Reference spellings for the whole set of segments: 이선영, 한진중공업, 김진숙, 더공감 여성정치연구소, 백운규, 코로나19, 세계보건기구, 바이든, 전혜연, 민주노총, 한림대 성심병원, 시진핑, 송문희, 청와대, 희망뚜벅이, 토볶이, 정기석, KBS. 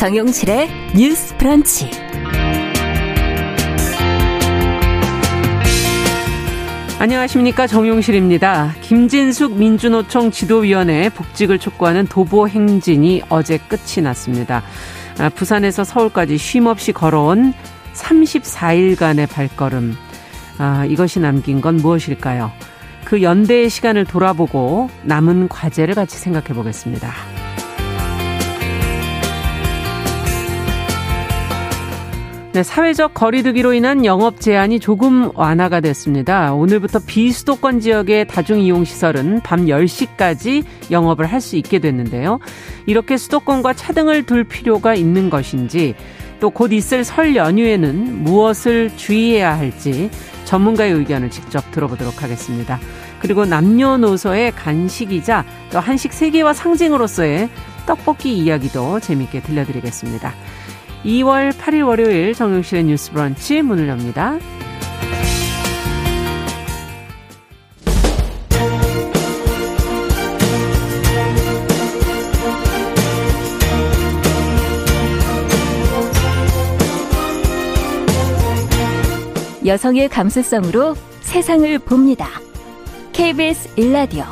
정용실의 뉴스 브런치. 안녕하십니까, 정용실입니다. 김진숙 민주노총 지도위원회 복직을 촉구하는 도보 행진이 어제 끝이 났습니다. 부산에서 서울까지 쉼없이 걸어온 34일간의 발걸음, 이것이 남긴 건 무엇일까요? 그 연대의 시간을 돌아보고 남은 과제를 같이 생각해 보겠습니다. 네, 사회적 거리두기로 인한 영업 제한이 조금 완화가 됐습니다. 오늘부터 비수도권 지역의 다중이용시설은 밤 10시까지 영업을 할 수 있게 됐는데요. 이렇게 수도권과 차등을 둘 필요가 있는 것인지, 또 곧 있을 설 연휴에는 무엇을 주의해야 할지 전문가의 의견을 직접 들어보도록 하겠습니다. 그리고 남녀노소의 간식이자 또 한식 세계와 상징으로서의 떡볶이 이야기도 재미있게 들려드리겠습니다. 2월 8일 월요일 정용실의 뉴스 브런치 문을 엽니다. 여성의 감수성으로 세상을 봅니다. KBS 1라디오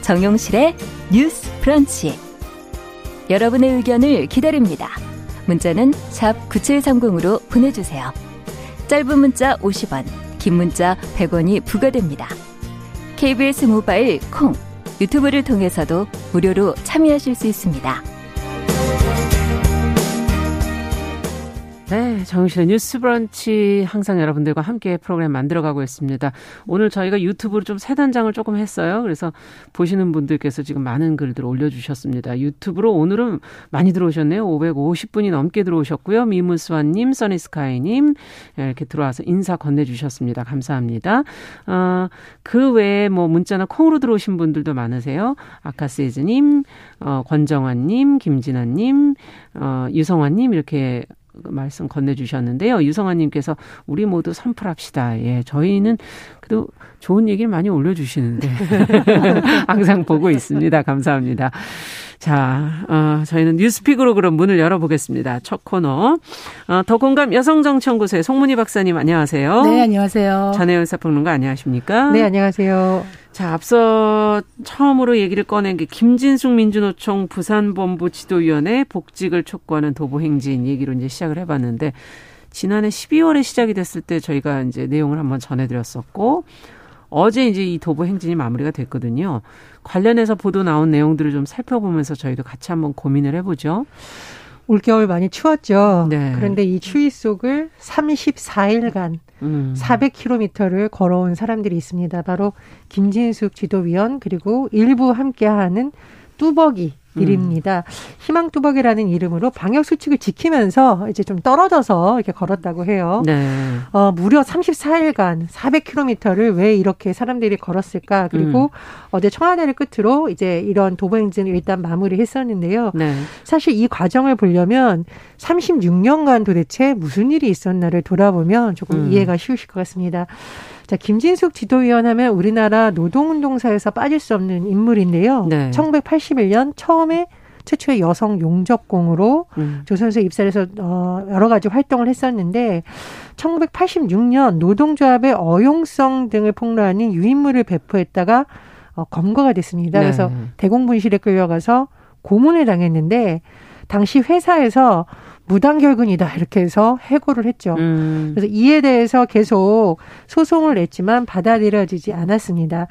정용실의 뉴스 브런치. 여러분의 의견을 기다립니다. 문자는 샵 9730으로 보내주세요. 짧은 문자 50원, 긴 문자 100원이 부과됩니다. KBS 모바일 콩, 유튜브를 통해서도 무료로 참여하실 수 있습니다. 네, 정영실의 뉴스 브런치, 항상 여러분들과 함께 프로그램 만들어가고 있습니다. 오늘 저희가 유튜브로 좀 세 단장을 조금 했어요. 그래서 보시는 분들께서 지금 많은 글들을 올려주셨습니다. 유튜브로 오늘은 많이 들어오셨네요. 550분이 넘게 들어오셨고요. 미무스완님, 써니스카이님 이렇게 들어와서 인사 건네주셨습니다. 감사합니다. 그 외에 뭐 문자나 콩으로 들어오신 분들도 많으세요. 아카시즈님, 권정환님, 김진아님, 유성환님 이렇게 말씀 건네주셨는데요. 유성아님께서 우리 모두 선풀합시다. 예, 저희는 그래도 좋은 얘기를 많이 올려주시는데 항상 보고 있습니다. 감사합니다. 자, 저희는 뉴스픽으로 그럼 문을 열어보겠습니다. 첫 코너, 더공감 여성정치연구소의 송문희 박사님 안녕하세요. 네, 안녕하세요. 전혜연 사평론가 안녕하십니까? 네, 안녕하세요. 자, 앞서 처음으로 얘기를 꺼낸 게 김진숙 민주노총 부산본부 지도위원회 복직을 촉구하는 도보행진 얘기로 이제 시작을 해봤는데, 지난해 12월에 시작이 됐을 때 저희가 이제 내용을 한번 전해드렸었고, 어제 이제 이 도보 행진이 마무리가 됐거든요. 관련해서 보도 나온 내용들을 좀 살펴보면서 저희도 같이 한번 고민을 해보죠. 올겨울 많이 추웠죠. 네. 그런데 이 추위 속을 34일간 400km를 걸어온 사람들이 있습니다. 바로 김진숙 지도위원 그리고 일부 함께하는 뚜벅이 일입니다. 희망뚜벅이라는 이름으로 방역수칙을 지키면서 이제 좀 떨어져서 이렇게 걸었다고 해요. 네. 무려 34일간 400km를 왜 이렇게 사람들이 걸었을까? 그리고 어제 청와대를 끝으로 이제 이런 도보행진을 일단 마무리했었는데요. 네. 사실 이 과정을 보려면 36년간 도대체 무슨 일이 있었나를 돌아보면 조금 이해가 쉬우실 것 같습니다. 자, 김진숙 지도위원 하면 우리나라 노동운동사에서 빠질 수 없는 인물인데요. 네. 1981년 최초의 여성 용접공으로 조선소에 입사를 해서 여러 가지 활동을 했었는데, 1986년 노동조합의 어용성 등을 폭로하는 유인물을 배포했다가 검거가 됐습니다. 네. 그래서 대공분실에 끌려가서 고문을 당했는데, 당시 회사에서 무단결근이다 이렇게 해서 해고를 했죠. 그래서 이에 대해서 계속 소송을 냈지만 받아들여지지 않았습니다.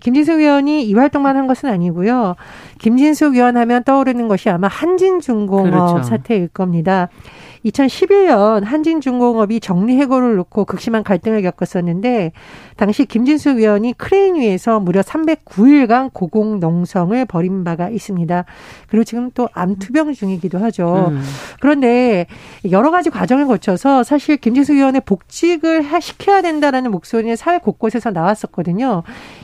김진숙 의원이 이 활동만 한 것은 아니고요. 김진숙 의원 하면 떠오르는 것이 아마 한진중공업, 그렇죠, 사태일 겁니다. 2011년 한진중공업이 정리해고를 놓고 극심한 갈등을 겪었었는데, 당시 김진숙 의원이 크레인 위에서 무려 309일간 고공농성을 벌인 바가 있습니다. 그리고 지금 또 암투병 중이기도 하죠. 그런데 여러 가지 과정을 거쳐서 사실 김진숙 의원의 복직을 시켜야 된다라는 목소리는 사회 곳곳에서 나왔었거든요.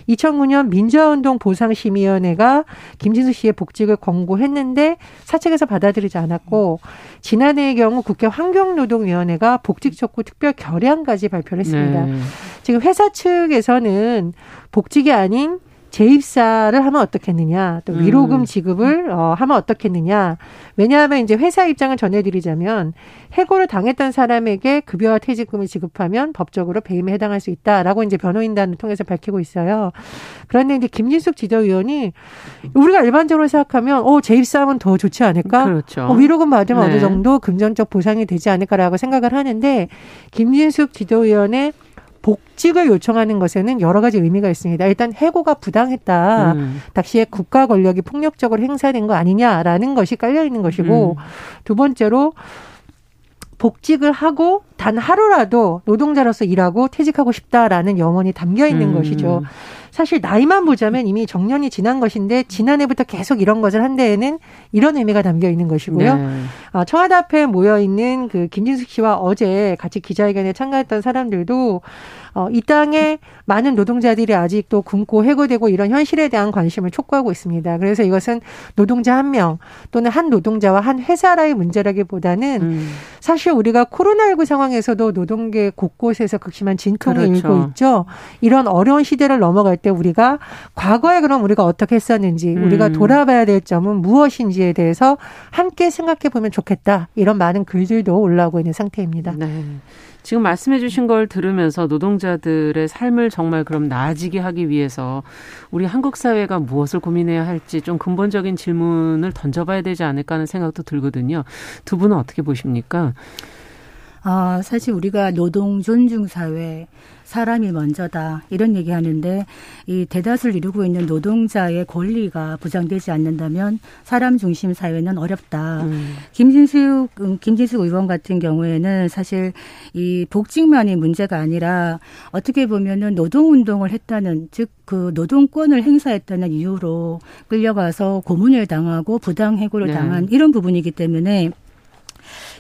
2009년 민주화운동 보상심의위원회가 김진숙 씨의 복직을 권고했는데 사측에서 받아들이지 않았고, 지난해의 경우 국회 환경노동위원회가 복직 촉구 특별 결의안까지 발표를 했습니다. 네. 지금 회사 측에서는 복직이 아닌 재입사를 하면 어떻겠느냐, 또 위로금 지급을 하면 어떻겠느냐. 왜냐하면 이제 회사 입장을 전해드리자면 해고를 당했던 사람에게 급여와 퇴직금을 지급하면 법적으로 배임에 해당할 수 있다라고 이제 변호인단을 통해서 밝히고 있어요. 그런데 이제 김진숙 지도위원이 우리가 일반적으로 생각하면 재입사하면 더 좋지 않을까? 그렇죠. 위로금 받으면 어느 정도 금전적 보상이 되지 않을까라고 생각을 하는데 김진숙 지도위원의 복직을 요청하는 것에는 여러 가지 의미가 있습니다. 일단 해고가 부당했다. 당시에 국가 권력이 폭력적으로 행사된 거 아니냐라는 것이 깔려 있는 것이고 두 번째로 복직을 하고 단 하루라도 노동자로서 일하고 퇴직하고 싶다라는 염원이 담겨 있는 것이죠. 사실 나이만 보자면 이미 정년이 지난 것인데 지난해부터 계속 이런 것을 한 데에는 이런 의미가 담겨 있는 것이고요. 네. 청와대 앞에 모여 있는 그 김진숙 씨와 어제 같이 기자회견에 참가했던 사람들도 이 땅에 많은 노동자들이 아직도 굶고 해고되고 이런 현실에 대한 관심을 촉구하고 있습니다. 그래서 이것은 노동자 한 명 또는 한 노동자와 한 회사라의 문제라기보다는 사실 우리가 코로나19 상황에서도 노동계 곳곳에서 극심한 진통이 일고 있죠. 이런 어려운 시대를 넘어갈 때 우리가 과거에 그럼 우리가 어떻게 했었는지 우리가 돌아봐야 될 점은 무엇인지에 대해서 함께 생각해 보면 좋겠다. 이런 많은 글들도 올라오고 있는 상태입니다. 네. 지금 말씀해 주신 걸 들으면서 노동자들의 삶을 정말 그럼 나아지게 하기 위해서 우리 한국 사회가 무엇을 고민해야 할지 좀 근본적인 질문을 던져봐야 되지 않을까 하는 생각도 들거든요. 두 분은 어떻게 보십니까? 사실 우리가 노동 존중 사회, 사람이 먼저다 이런 얘기하는데 이 대다수를 이루고 있는 노동자의 권리가 보장되지 않는다면 사람 중심 사회는 어렵다. 김진숙 의원 같은 경우에는 사실 이 복직만이 문제가 아니라 어떻게 보면은 노동운동을 했다는 즉 그 노동권을 행사했다는 이유로 끌려가서 고문을 당하고 부당 해고를 당한 이런 부분이기 때문에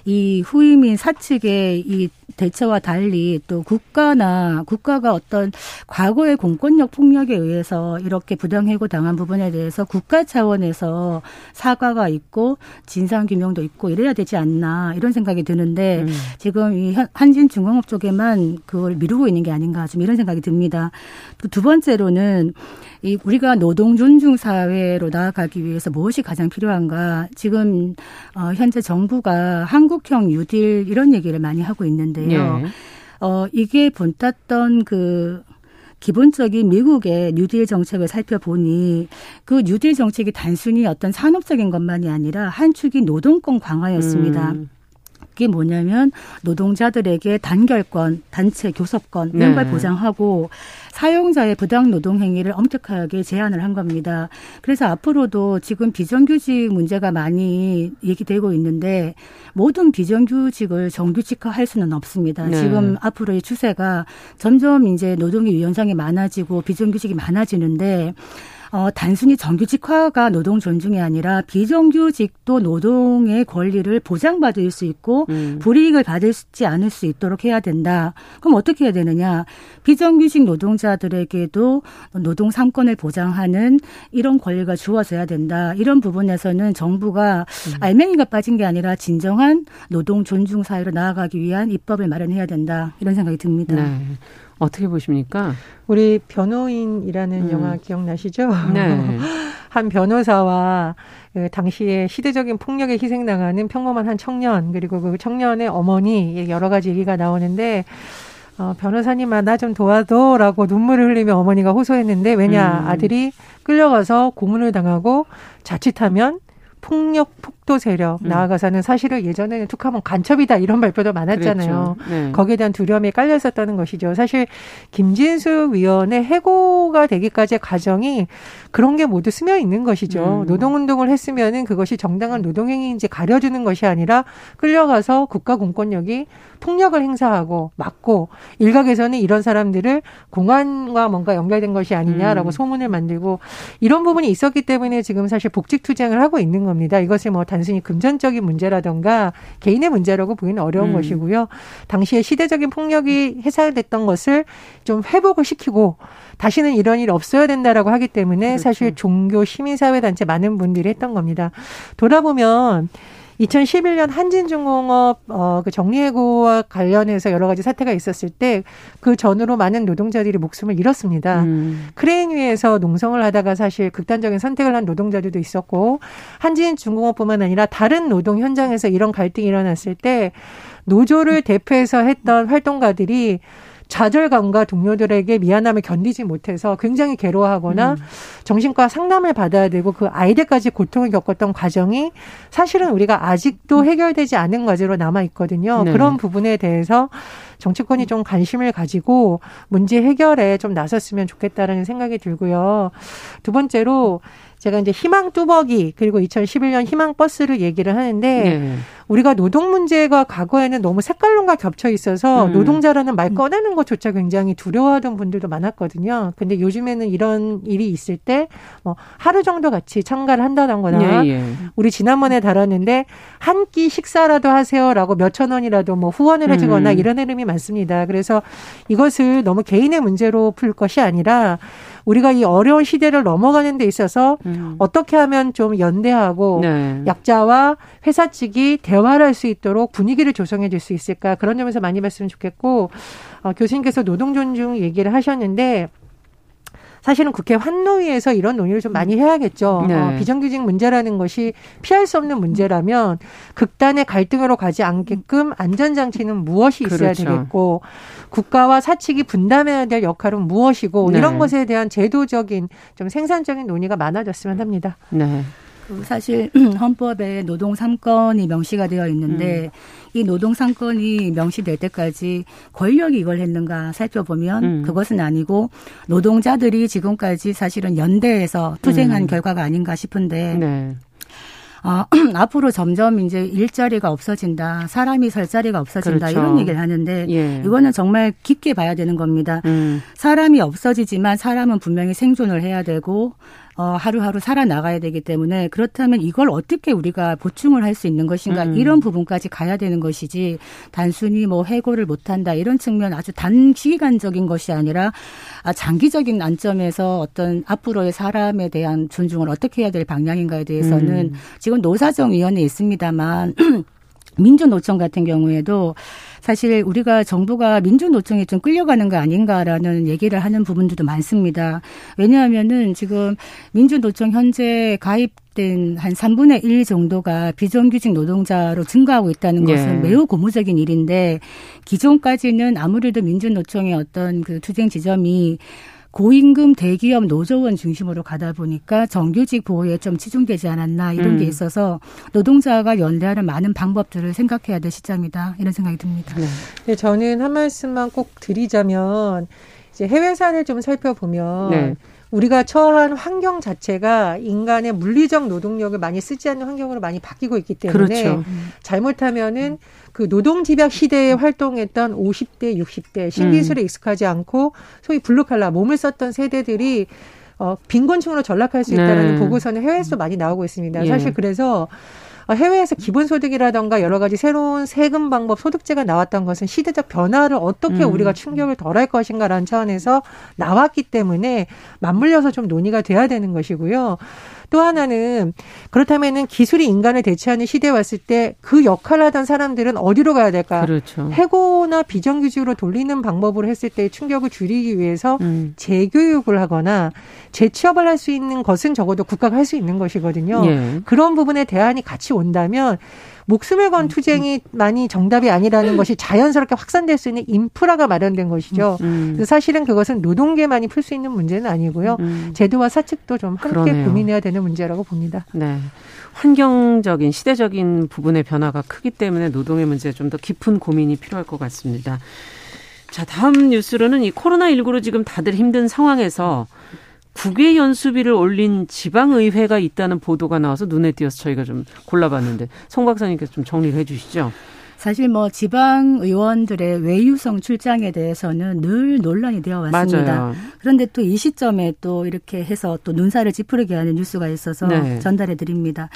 이 후임인 사측의 이 대처와 달리 또 국가가 어떤 과거의 공권력 폭력에 의해서 이렇게 부당해고 당한 부분에 대해서 국가 차원에서 사과가 있고 진상규명도 있고 이래야 되지 않나 이런 생각이 드는데 지금 이 한진중공업 쪽에만 그걸 미루고 있는 게 아닌가 좀 이런 생각이 듭니다. 또 두 번째로는 이 우리가 노동 존중 사회로 나아가기 위해서 무엇이 가장 필요한가 지금 현재 정부가 한국형 뉴딜 이런 얘기를 많이 하고 있는데요. 네. 이게 본땄던 그 기본적인 미국의 뉴딜 정책을 살펴보니 그 뉴딜 정책이 단순히 어떤 산업적인 것만이 아니라 한 축이 노동권 강화였습니다. 그게 뭐냐면 노동자들에게 단결권, 단체 교섭권 이런 걸 보장하고 사용자의 부당 노동 행위를 엄격하게 제한을 한 겁니다. 그래서 앞으로도 지금 비정규직 문제가 많이 얘기되고 있는데 모든 비정규직을 정규직화할 수는 없습니다. 지금 앞으로의 추세가 점점 이제 노동의 유연성이 많아지고 비정규직이 많아지는데 단순히 정규직화가 노동 존중이 아니라 비정규직도 노동의 권리를 보장받을 수 있고 불이익을 받을 수 있지 않을 수 있도록 해야 된다. 그럼 어떻게 해야 되느냐. 비정규직 노동자들에게도 노동 3권을 보장하는 이런 권리가 주어져야 된다. 이런 부분에서는 정부가 알맹이가 빠진 게 아니라 진정한 노동 존중 사회로 나아가기 위한 입법을 마련해야 된다. 이런 생각이 듭니다. 네. 어떻게 보십니까? 우리 변호인이라는 영화 기억나시죠? 네. 한 변호사와 그 당시에 시대적인 폭력에 희생당하는 평범한 한 청년 그리고 그 청년의 어머니 여러 가지 얘기가 나오는데 변호사님, 나 좀 도와줘라고 눈물을 흘리며 어머니가 호소했는데 왜냐 아들이 끌려가서 고문을 당하고 자칫하면 폭력, 폭도 세력, 나아가서는 사실을 예전에는 툭하면 간첩이다 이런 발표도 많았잖아요. 네. 거기에 대한 두려움이 깔려 있었다는 것이죠. 사실 김진숙 위원의 해고가 되기까지의 과정이 그런 게 모두 스며 있는 것이죠. 노동운동을 했으면은 그것이 정당한 노동행위인지 가려주는 것이 아니라 끌려가서 국가 공권력이 폭력을 행사하고 막고 일각에서는 이런 사람들을 공안과 뭔가 연결된 것이 아니냐라고 소문을 만들고 이런 부분이 있었기 때문에 지금 사실 복직투쟁을 하고 있는 겁니다. 이것을 뭐 단순히 금전적인 문제라든가 개인의 문제라고 보기는 어려운 것이고요. 당시에 시대적인 폭력이 해산됐던 것을 좀 회복을 시키고 다시는 이런 일 없어야 된다라고 하기 때문에 그렇죠. 사실 종교, 시민사회단체 많은 분들이 했던 겁니다. 돌아보면 2011년 한진중공업 그 정리해고와 관련해서 여러 가지 사태가 있었을 때 그 전으로 많은 노동자들이 목숨을 잃었습니다. 크레인 위에서 농성을 하다가 사실 극단적인 선택을 한 노동자들도 있었고, 한진중공업뿐만 아니라 다른 노동 현장에서 이런 갈등이 일어났을 때 노조를 대표해서 했던 활동가들이 좌절감과 동료들에게 미안함을 견디지 못해서 굉장히 괴로워하거나 정신과 상담을 받아야 되고 그 아이들까지 고통을 겪었던 과정이 사실은 우리가 아직도 해결되지 않은 과제로 남아있거든요. 네. 그런 부분에 대해서 정치권이 좀 관심을 가지고 문제 해결에 좀 나섰으면 좋겠다라는 생각이 들고요. 두 번째로 제가 이제 희망 뚜벅이 그리고 2011년 희망 버스를 얘기를 하는데 네. 우리가 노동 문제가 과거에는 너무 색깔론과 겹쳐 있어서 노동자라는 말 꺼내는 것조차 굉장히 두려워하던 분들도 많았거든요. 근데 요즘에는 이런 일이 있을 때 뭐 하루 정도 같이 참가를 한다던가 예, 예. 우리 지난번에 다뤘는데 한 끼 식사라도 하세요라고 몇천 원이라도 뭐 후원을 해주거나 이런 흐름이 많습니다. 그래서 이것을 너무 개인의 문제로 풀 것이 아니라 우리가 이 어려운 시대를 넘어가는 데 있어서 어떻게 하면 좀 연대하고 네. 약자와 회사 측이 대화를 할 수 있도록 분위기를 조성해 줄 수 있을까, 그런 점에서 많이 봤으면 좋겠고, 교수님께서 노동 존중 얘기를 하셨는데 사실은 국회 환노위에서 이런 논의를 좀 많이 해야겠죠. 네. 비정규직 문제라는 것이 피할 수 없는 문제라면 극단의 갈등으로 가지 않게끔 안전장치는 무엇이 있어야 그렇죠. 되겠고, 국가와 사측이 분담해야 될 역할은 무엇이고 네. 이런 것에 대한 제도적인 좀 생산적인 논의가 많아졌으면 합니다. 네. 사실 헌법에 노동 3권이 명시가 되어 있는데 이 노동 3권이 명시될 때까지 권력이 이걸 했는가 살펴보면 그것은 아니고 노동자들이 지금까지 사실은 연대해서 투쟁한 결과가 아닌가 싶은데 네. 앞으로 점점 이제 일자리가 없어진다, 사람이 설 자리가 없어진다 그렇죠. 이런 얘기를 하는데 예. 이거는 정말 깊게 봐야 되는 겁니다. 사람이 없어지지만 사람은 분명히 생존을 해야 되고 하루하루 살아나가야 되기 때문에 그렇다면 이걸 어떻게 우리가 보충을 할 수 있는 것인가 이런 부분까지 가야 되는 것이지, 단순히 뭐 해고를 못한다 이런 측면 아주 단기간적인 것이 아니라 장기적인 관점에서 어떤 앞으로의 사람에 대한 존중을 어떻게 해야 될 방향인가에 대해서는 지금 노사정위원회에 있습니다만 민주노총 같은 경우에도 사실 우리가 정부가 민주노총이 좀 끌려가는 거 아닌가라는 얘기를 하는 부분들도 많습니다. 왜냐하면은 지금 민주노총 현재 가입된 한 3분의 1 정도가 비정규직 노동자로 증가하고 있다는 것은 예. 매우 고무적인 일인데, 기존까지는 아무래도 민주노총의 어떤 그 투쟁 지점이 고임금 대기업 노조원 중심으로 가다 보니까 정규직 보호에 좀 치중되지 않았나 이런 게 있어서 노동자가 연대하는 많은 방법들을 생각해야 될 시점이다 이런 생각이 듭니다. 네, 저는 한 말씀만 꼭 드리자면 이제 해외 사례를 좀 살펴보면 네. 우리가 처한 환경 자체가 인간의 물리적 노동력을 많이 쓰지 않는 환경으로 많이 바뀌고 있기 때문에 그렇죠. 잘못하면은 그 노동 집약 시대에 활동했던 50대, 60대 신기술에 익숙하지 않고 소위 블루칼라 몸을 썼던 세대들이 빈곤층으로 전락할 수 있다는 네. 보고서는 해외에서 많이 나오고 있습니다. 예. 사실 그래서 해외에서 기본소득이라든가 여러 가지 새로운 세금 방법, 소득제가 나왔던 것은 시대적 변화를 어떻게 우리가 충격을 덜할 것인가라는 차원에서 나왔기 때문에 맞물려서 좀 논의가 돼야 되는 것이고요. 또 하나는 그렇다면은 기술이 인간을 대체하는 시대에 왔을 때 그 역할을 하던 사람들은 어디로 가야 될까? 그렇죠. 해고나 비정규직으로 돌리는 방법으로 했을 때의 충격을 줄이기 위해서 재교육을 하거나 재취업을 할 수 있는 것은 적어도 국가가 할 수 있는 것이거든요. 예. 그런 부분에 대안이 같이 온다면 목숨을 건 투쟁이 많이 정답이 아니라는 것이 자연스럽게 확산될 수 있는 인프라가 마련된 것이죠. 그래서 사실은 그것은 노동계만이 풀 수 있는 문제는 아니고요. 제도와 사측도 좀 함께 그러네요. 고민해야 되는 문제라고 봅니다. 네. 환경적인 시대적인 부분의 변화가 크기 때문에 노동의 문제에 좀 더 깊은 고민이 필요할 것 같습니다. 자, 다음 뉴스로는 이 코로나19로 지금 다들 힘든 상황에서 국외 연수비를 올린 지방의회가 있다는 보도가 나와서 눈에 띄어서 저희가 좀 골라봤는데 송 박사님께서 좀 정리를 해 주시죠. 사실 뭐 지방의원들의 외유성 출장에 대해서는 늘 논란이 되어 왔습니다. 맞아요. 그런데 또 이 시점에 또 이렇게 해서 또 눈살을 찌푸리게 하는 뉴스가 있어서 네. 전달해 드립니다.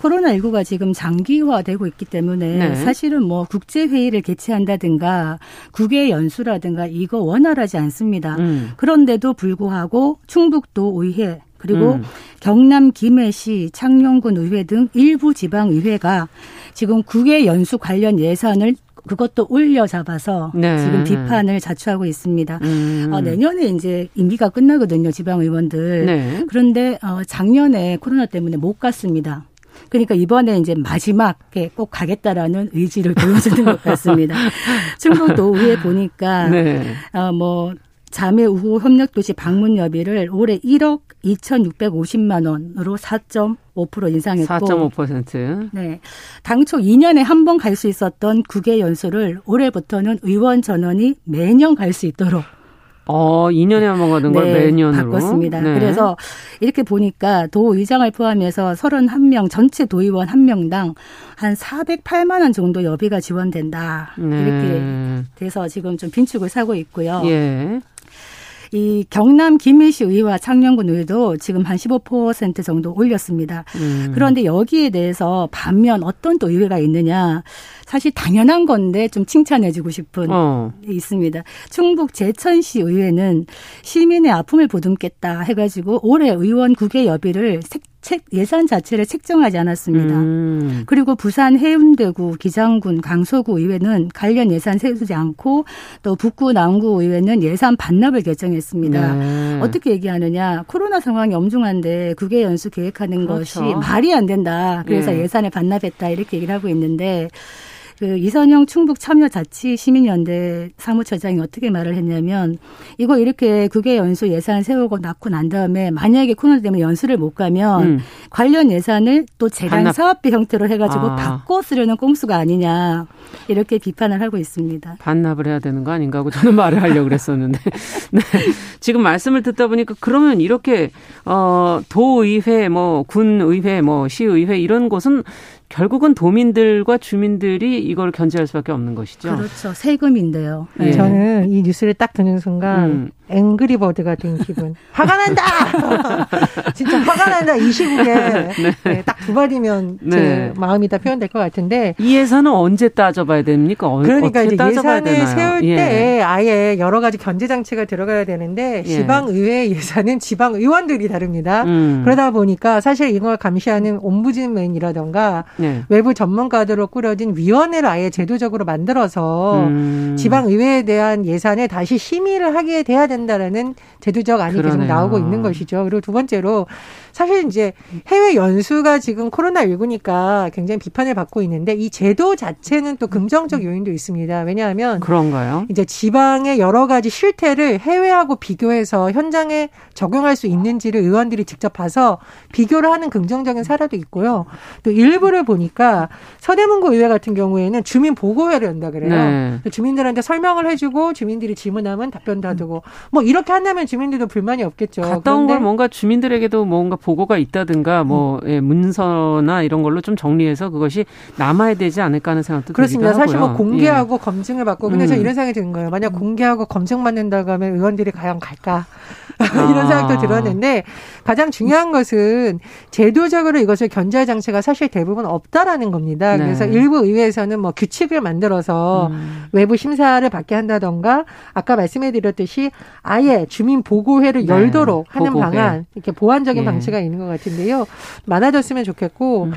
코로나19가 지금 장기화되고 있기 때문에 네. 사실은 뭐 국제회의를 개최한다든가 국외 연수라든가 이거 원활하지 않습니다. 그런데도 불구하고 충북도 의회 그리고 경남 김해시, 창녕군 의회 등 일부 지방의회가 지금 9개 연수 관련 예산을 그것도 올려잡아서 네. 지금 비판을 자초하고 있습니다. 내년에 이제 임기가 끝나거든요. 지방의원들. 네. 그런데 작년에 코로나 때문에 못 갔습니다. 그러니까 이번에 이제 마지막에 꼭 가겠다라는 의지를 보여주는 것 같습니다. 충북도 의회 보니까 네. 자매 우호 협력도시 방문 여비를 올해 1억 2,650만 원으로 4.5% 인상했고 4.5%. 네. 당초 2년에 한 번 갈 수 있었던 9개 연수를 올해부터는 의원 전원이 매년 갈 수 있도록 2년에 한 번 가는 걸 네, 매년으로 바꿨습니다. 네. 그래서 이렇게 보니까 도의장을 포함해서 31명 전체 도의원 1명당 한 408만 원 정도 여비가 지원된다. 네. 이렇게 돼서 지금 좀 빈축을 사고 있고요. 예. 이 경남 김해시 의회와 창녕군 의회도 지금 한 15% 정도 올렸습니다. 그런데 여기에 대해서 반면 어떤 또 의회가 있느냐. 사실 당연한 건데 좀 칭찬해주고 싶은 게 있습니다. 충북 제천시 의회는 시민의 아픔을 보듬겠다 해가지고 올해 의원 9개 여비를 예산 자체를 책정하지 않았습니다. 그리고 부산 해운대구, 기장군, 강서구 의회는 관련 예산 세우지 않고 또 북구, 남구 의회는 예산 반납을 결정했습니다. 네. 어떻게 얘기하느냐. 코로나 상황이 엄중한데 9개 연수 계획하는 그렇죠. 것이 말이 안 된다. 그래서 네. 예산을 반납했다 이렇게 얘기를 하고 있는데 그 이선영 충북 참여자치 시민연대 사무처장이 어떻게 말을 했냐면 이거 이렇게 9개 연수 예산 세우고 낳고 난 다음에 만약에 코로나 때문에 연수를 못 가면 관련 예산을 또 재량 사업비 형태로 해가지고 바꿔 쓰려는 꼼수가 아니냐 이렇게 비판을 하고 있습니다. 반납을 해야 되는 거 아닌가 하고 저는 말을 하려고 그랬었는데 네. 지금 말씀을 듣다 보니까 그러면 이렇게 도의회, 군의회, 시의회 이런 곳은 결국은 도민들과 주민들이 이걸 견제할 수밖에 없는 것이죠. 그렇죠. 세금인데요. 예. 저는 이 뉴스를 딱 듣는 순간 앵그리버드가 된 기분. 화가 난다. 진짜 화가 난다. 이 시국에 네. 네, 딱 두 발이면 네. 제 마음이 다 표현될 것 같은데. 이 예산은 언제 따져봐야 됩니까? 그러니까 이제 예산을 세울 예. 때 아예 여러 가지 견제 장치가 들어가야 되는데 예. 지방의회 예산은 지방의원들이 다릅니다. 그러다 보니까 사실 이걸 감시하는 옴부즈맨이라던가 네. 외부 전문가들로 꾸려진 위원회를 아예 제도적으로 만들어서 지방의회에 대한 예산에 다시 심의를 하게 돼야 된다라는 제도적 안이 계속 나오고 있는 것이죠. 그리고 두 번째로 사실 이제 해외 연수가 지금 코로나19니까 굉장히 비판을 받고 있는데 이 제도 자체는 또 긍정적 요인도 있습니다. 왜냐하면 그런가요? 이제 지방의 여러 가지 실태를 해외하고 비교해서 현장에 적용할 수 있는지를 의원들이 직접 봐서 비교를 하는 긍정적인 사례도 있고요. 또 일부를 보니까 서대문구 의회 같은 경우에는 주민 보고회를 연다 그래요. 네. 주민들한테 설명을 해주고 주민들이 질문하면 답변도 하고 이렇게 한다면 주민들도 불만이 없겠죠. 갔다 온 걸 뭔가 주민들에게도 뭔가 보고가 있다든가 예, 문서나 이런 걸로 좀 정리해서 그것이 남아야 되지 않을까 하는 생각도 그렇습니다. 들기도 하고요. 사실 공개하고 예. 검증을 받고 근데 저 이런 생각이 드는 거예요. 만약 공개하고 검증받는다고 하면 의원들이 과연 갈까? 이런 생각도 들었는데 가장 중요한 것은 제도적으로 이것을 견제할 장치가 사실 대부분 없다라는 겁니다. 네. 그래서 일부 의회에서는 규칙을 만들어서 외부 심사를 받게 한다던가 아까 말씀해드렸듯이 아예 주민 보고회를 열도록 네. 하는 보고회. 방안 이렇게 보완적인 네. 방식이 있는 것 같은데요. 많아졌으면 좋겠고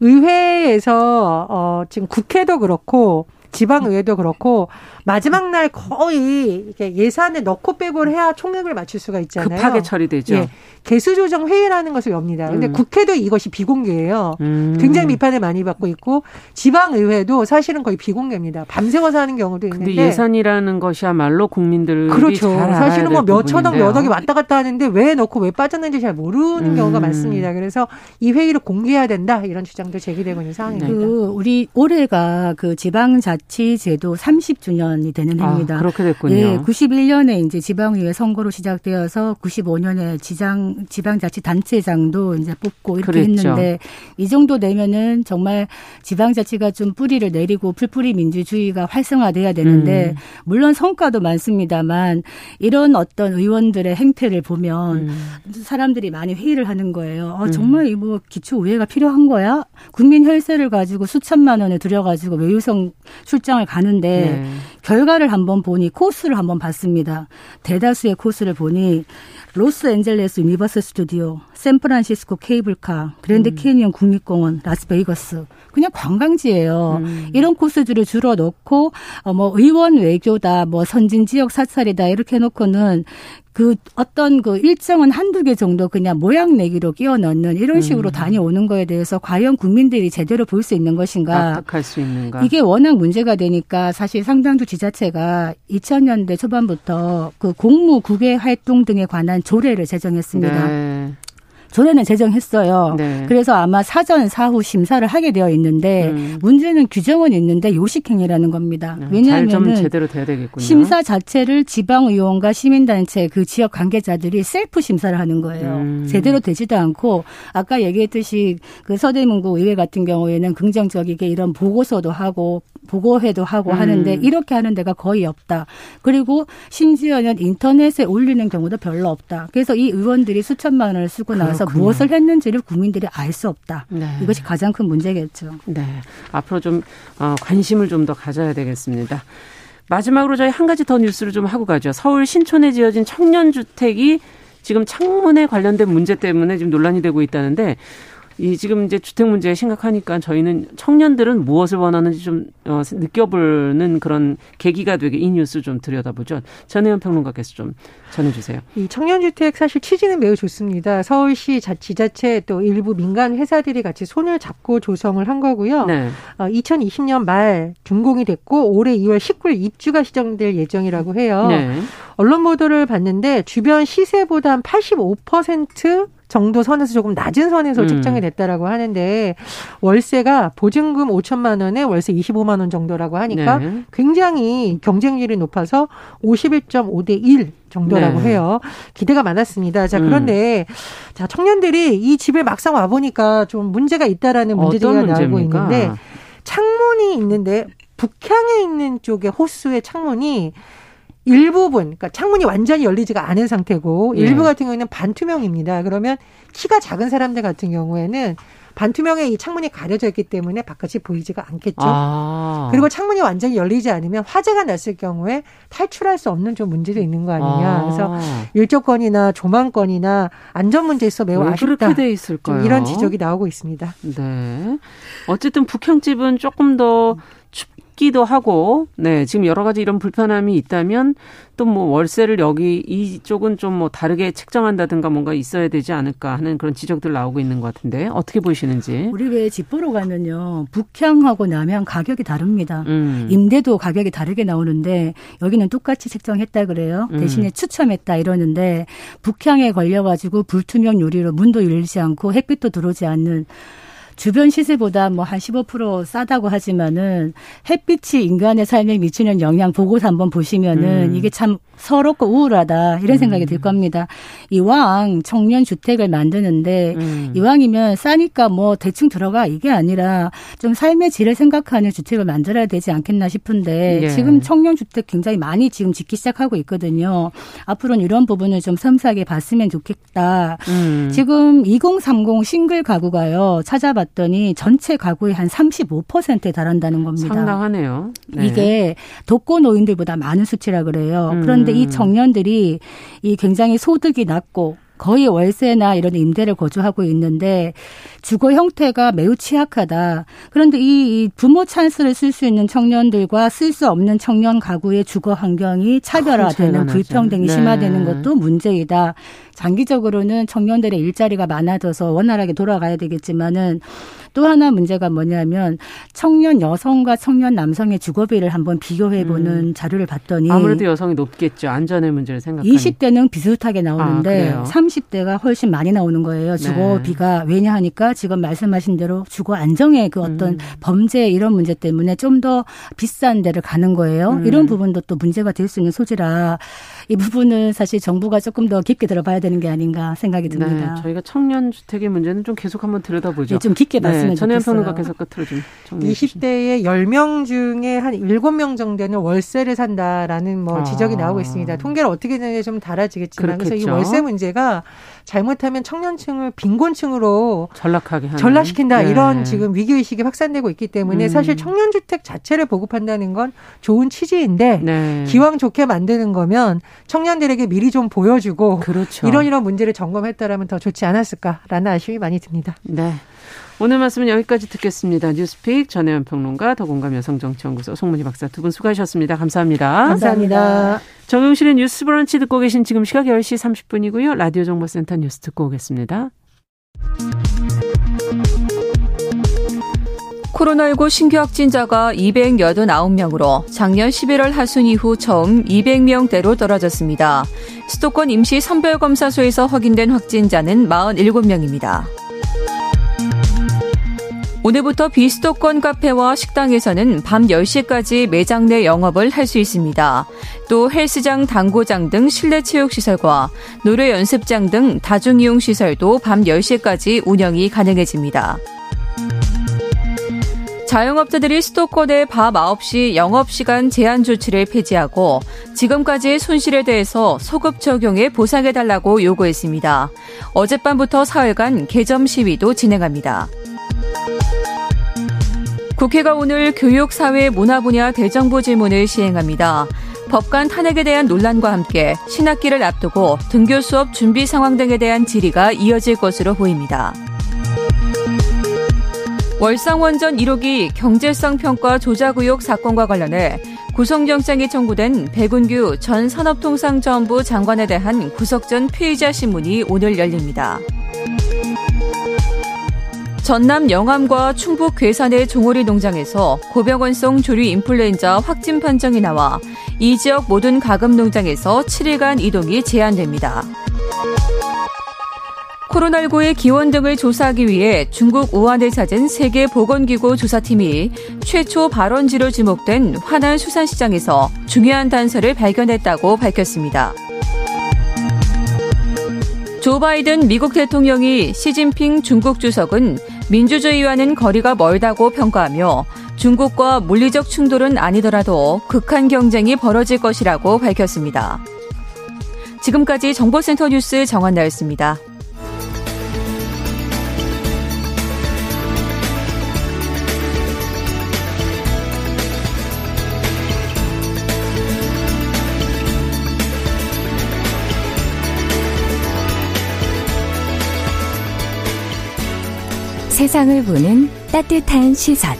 의회에서 지금 국회도 그렇고 지방의회도 그렇고 마지막 날 거의 이렇게 예산을 넣고 빼고를 해야 총액을 맞출 수가 있잖아요. 급하게 처리되죠. 예, 개수조정 회의라는 것을 엽니다. 그런데 국회도 이것이 비공개예요. 굉장히 비판을 많이 받고 있고 지방의회도 사실은 거의 비공개입니다. 밤새워서 하는 경우도 있는데. 근데 예산이라는 것이야말로 국민들이 그렇죠. 잘 알아야 사실은 몇천억 몇 억이 왔다 갔다 하는데 왜 넣고 왜 빠졌는지 잘 모르는 경우가 많습니다. 그래서 이 회의를 공개해야 된다 이런 주장도 제기되고 있는 상황입니다. 우리 올해가 지방자치제도 30주년이 되는 해입니다. 그렇게 됐군요. 예, 91년에 이제 지방의회 선거로 시작되어서 95년에 지방자치단체장도 이제 뽑고 이렇게 그랬죠. 했는데 이 정도 되면은 정말 지방자치가 좀 뿌리를 내리고 풀뿌리 민주주의가 활성화돼야 되는데 물론 성과도 많습니다만 이런 어떤 의원들의 행태를 보면 사람들이 많이 회의를 하는 거예요. 정말 기초의회가 필요한 거야? 국민 혈세를 가지고 수천만 원을 들여가지고 외유성 출장을 가는데 네. 결과를 한번 보니 코스를 한번 봤습니다. 대다수의 코스를 보니 로스앤젤레스 유니버설 스튜디오, 샌프란시스코 케이블카, 그랜드 캐니언 국립공원, 라스베이거스. 그냥 관광지예요. 이런 코스들을 주로 넣고 뭐 의원 외교다, 뭐 선진 지역 사찰이다 이렇게 해놓고는 그 어떤 그 일정은 한두 개 정도 그냥 모양 내기로 끼워 넣는 이런 식으로 다녀오는 거에 대해서 과연 국민들이 제대로 볼 수 있는 것인가. 납득할 수 있는가. 이게 워낙 문제가 되니까 사실 상당수 지자체가 2000년대 초반부터 그 공무 국외 활동 등에 관한 조례를 제정했습니다. 네. 조례는 제정했어요. 네. 그래서 아마 사전, 사후 심사를 하게 되어 있는데 문제는 규정은 있는데 요식행위라는 겁니다. 왜냐하면 잘 좀 제대로 돼야 되겠군요. 심사 자체를 지방의원과 시민단체 그 지역 관계자들이 셀프 심사를 하는 거예요. 제대로 되지도 않고 아까 얘기했듯이 그 서대문구 의회 같은 경우에는 긍정적이게 이런 보고서도 하고 보고회도 하고 하는데 이렇게 하는 데가 거의 없다. 그리고 심지어는 인터넷에 올리는 경우도 별로 없다. 그래서 이 의원들이 수천만 원을 쓰고 나서 무엇을 했는지를 국민들이 알 수 없다. 네. 이것이 가장 큰 문제겠죠. 네, 앞으로 좀 관심을 좀 더 가져야 되겠습니다. 마지막으로 저희 한 가지 더 뉴스를 좀 하고 가죠. 서울 신촌에 지어진 청년주택이 지금 창문에 관련된 문제 때문에 지금 논란이 되고 있다는데 이 지금 이제 주택 문제가 심각하니까 저희는 청년들은 무엇을 원하는지 좀 느껴보는 그런 계기가 되게 이 뉴스 좀 들여다보죠. 전혜연 평론가께서 좀 전해주세요. 이 청년주택 사실 취지는 매우 좋습니다. 서울시 지자체 또 일부 민간 회사들이 같이 손을 잡고 조성을 한 거고요. 네. 2020년 말 준공이 됐고 올해 2월 19일 입주가 시정될 예정이라고 해요. 네. 언론 보도를 봤는데 주변 시세보다 한 85% 정도 선에서 조금 낮은 선에서 책정이 됐다라고 하는데 월세가 보증금 5천만 원에 월세 25만 원 정도라고 하니까 네. 굉장히 경쟁률이 높아서 51.5대 1 정도라고 네. 해요. 기대가 많았습니다. 자, 그런데 자, 청년들이 이 집에 막상 와 보니까 좀 문제가 있다라는 문제제기가 나오고 있는데 창문이 있는데 북향에 있는 쪽의 호수의 창문이 일부분, 그러니까 창문이 완전히 열리지가 않은 상태고 일부 같은 경우에는 반투명입니다. 그러면 키가 작은 사람들 같은 경우에는 반투명에 이 창문이 가려져 있기 때문에 바깥이 보이지가 않겠죠. 아. 그리고 창문이 완전히 열리지 않으면 화재가 났을 경우에 탈출할 수 없는 좀 문제도 있는 거 아니냐. 아. 그래서 일조권이나 조망권이나 안전 문제에서 매우 아쉽다. 그렇게 돼 있을까요? 이런 지적이 나오고 있습니다. 네. 어쨌든 북향집은 조금 더 기도 하고, 네, 지금 여러 가지 이런 불편함이 있다면 또 뭐 월세를 여기 이쪽은 좀 뭐 다르게 책정한다든가 뭔가 있어야 되지 않을까 하는 그런 지적들 나오고 있는 것 같은데 어떻게 보시는지. 우리 왜 집 보러 가면요 북향하고 남향 가격이 다릅니다. 임대도 가격이 다르게 나오는데 여기는 똑같이 책정했다 그래요. 대신에 추첨했다 이러는데 북향에 걸려가지고 불투명 유리로 문도 열리지 않고 햇빛도 들어오지 않는. 주변 시세보다 뭐 한 15% 싸다고 하지만은 햇빛이 인간의 삶에 미치는 영향 보고서 한번 보시면은 이게 참 서럽고 우울하다 이런 생각이 들 겁니다. 이왕 청년 주택을 만드는데 이왕이면 싸니까 뭐 대충 들어가 이게 아니라 좀 삶의 질을 생각하는 주택을 만들어야 되지 않겠나 싶은데 예. 지금 청년 주택 굉장히 많이 지금 짓기 시작하고 있거든요. 앞으로는 이런 부분을 좀 섬세하게 봤으면 좋겠다. 지금 2030 싱글 가구가요. 찾아봤 더니 전체 가구의 한 35%에 달한다는 겁니다. 상당하네요. 네. 이게 독거노인들보다 많은 수치라 그래요. 그런데 이 청년들이 이 굉장히 소득이 낮고 거의 월세나 이런 임대를 거주하고 있는데 주거 형태가 매우 취약하다. 그런데 이 부모 찬스를 쓸 수 있는 청년들과 쓸 수 없는 청년 가구의 주거 환경이 차별화되는 불평등이 네. 심화되는 것도 문제이다. 장기적으로는 청년들의 일자리가 많아져서 원활하게 돌아가야 되겠지만은 또 하나 문제가 뭐냐면 청년 여성과 청년 남성의 주거비를 한번 비교해보는 자료를 봤더니 아무래도 여성이 높겠죠. 안전의 문제를 생각하니. 20대는 비슷하게 나오는데 30대가 훨씬 많이 나오는 거예요. 주거비가. 네. 왜냐하니까 지금 말씀하신 대로 주거 안정의 그 어떤 범죄 이런 문제 때문에 좀 더 비싼 데를 가는 거예요. 이런 부분도 또 문제가 될 수 있는 소지라 이 부분은 사실 정부가 조금 더 깊게 들어봐야 되는 게 아닌가 생각이 듭니다. 네. 저희가 청년주택의 문제는 좀 계속 한번 들여다보죠. 네, 좀 깊게 봤습니다. 네. 했으면 좋겠어요. 전혜연 평론가께서 끝으로 좀 정리해 주시죠. 20대의 10명 중에 한 7명 정도는 월세를 산다라는 지적이 나오고 있습니다. 통계를 어떻게 되느냐 좀 달라지겠지만 그래서 이 월세 문제가 잘못하면 청년층을 빈곤층으로 전락하게 하는. 전락시킨다. 네. 이런 지금 위기의식이 확산되고 있기 때문에 사실 청년주택 자체를 보급한다는 건 좋은 취지인데 네. 기왕 좋게 만드는 거면 청년들에게 미리 좀 보여주고 그렇죠. 이런 문제를 점검했다라면 더 좋지 않았을까라는 아쉬움이 많이 듭니다. 네. 오늘 말씀은 여기까지 듣겠습니다. 뉴스픽 전혜연 평론가, 더공감 여성정치연구소 송문희 박사 두 분 수고하셨습니다. 감사합니다. 감사합니다. 정용실의 뉴스 브런치 듣고 계신 지금 시각 10시 30분이고요. 라디오 정보센터 뉴스 듣고 오겠습니다. 코로나19 신규 확진자가 289명으로 작년 11월 하순 이후 처음 200명대로 떨어졌습니다. 수도권 임시 선별검사소에서 확인된 확진자는 47명입니다. 오늘부터 비수도권 카페와 식당에서는 밤 10시까지 매장 내 영업을 할 수 있습니다. 또 헬스장, 당구장 등 실내 체육시설과 노래 연습장 등 다중이용시설도 밤 10시까지 운영이 가능해집니다. 자영업자들이 수도권의 밤 9시 영업시간 제한 조치를 폐지하고 지금까지의 손실에 대해서 소급 적용에 보상해달라고 요구했습니다. 어젯밤부터 사흘간 개점 시위도 진행합니다. 국회가 오늘 교육, 사회, 문화 분야 대정부 질문을 시행합니다. 법관 탄핵에 대한 논란과 함께 신학기를 앞두고 등교 수업 준비 상황 등에 대한 질의가 이어질 것으로 보입니다. 월상원전 1호기 경제성 평가 조작 의혹 사건과 관련해 구속영장이 청구된 백운규 전 산업통상자원부 장관에 대한 구속 전 피의자 신문이 오늘 열립니다. 전남 영암과 충북 괴산의 종오리 농장에서 고병원성 조류 인플루엔자 확진 판정이 나와 이 지역 모든 가금 농장에서 7일간 이동이 제한됩니다. 코로나19의 기원 등을 조사하기 위해 중국 우한을 찾은 세계보건기구 조사팀이 최초 발원지로 지목된 화난 수산시장에서 중요한 단서를 발견했다고 밝혔습니다. 조 바이든 미국 대통령이 시진핑 중국 주석은 민주주의와는 거리가 멀다고 평가하며 중국과 물리적 충돌은 아니더라도 극한 경쟁이 벌어질 것이라고 밝혔습니다. 지금까지 정보센터 뉴스 정한나였습니다. 세상을 보는 따뜻한 시선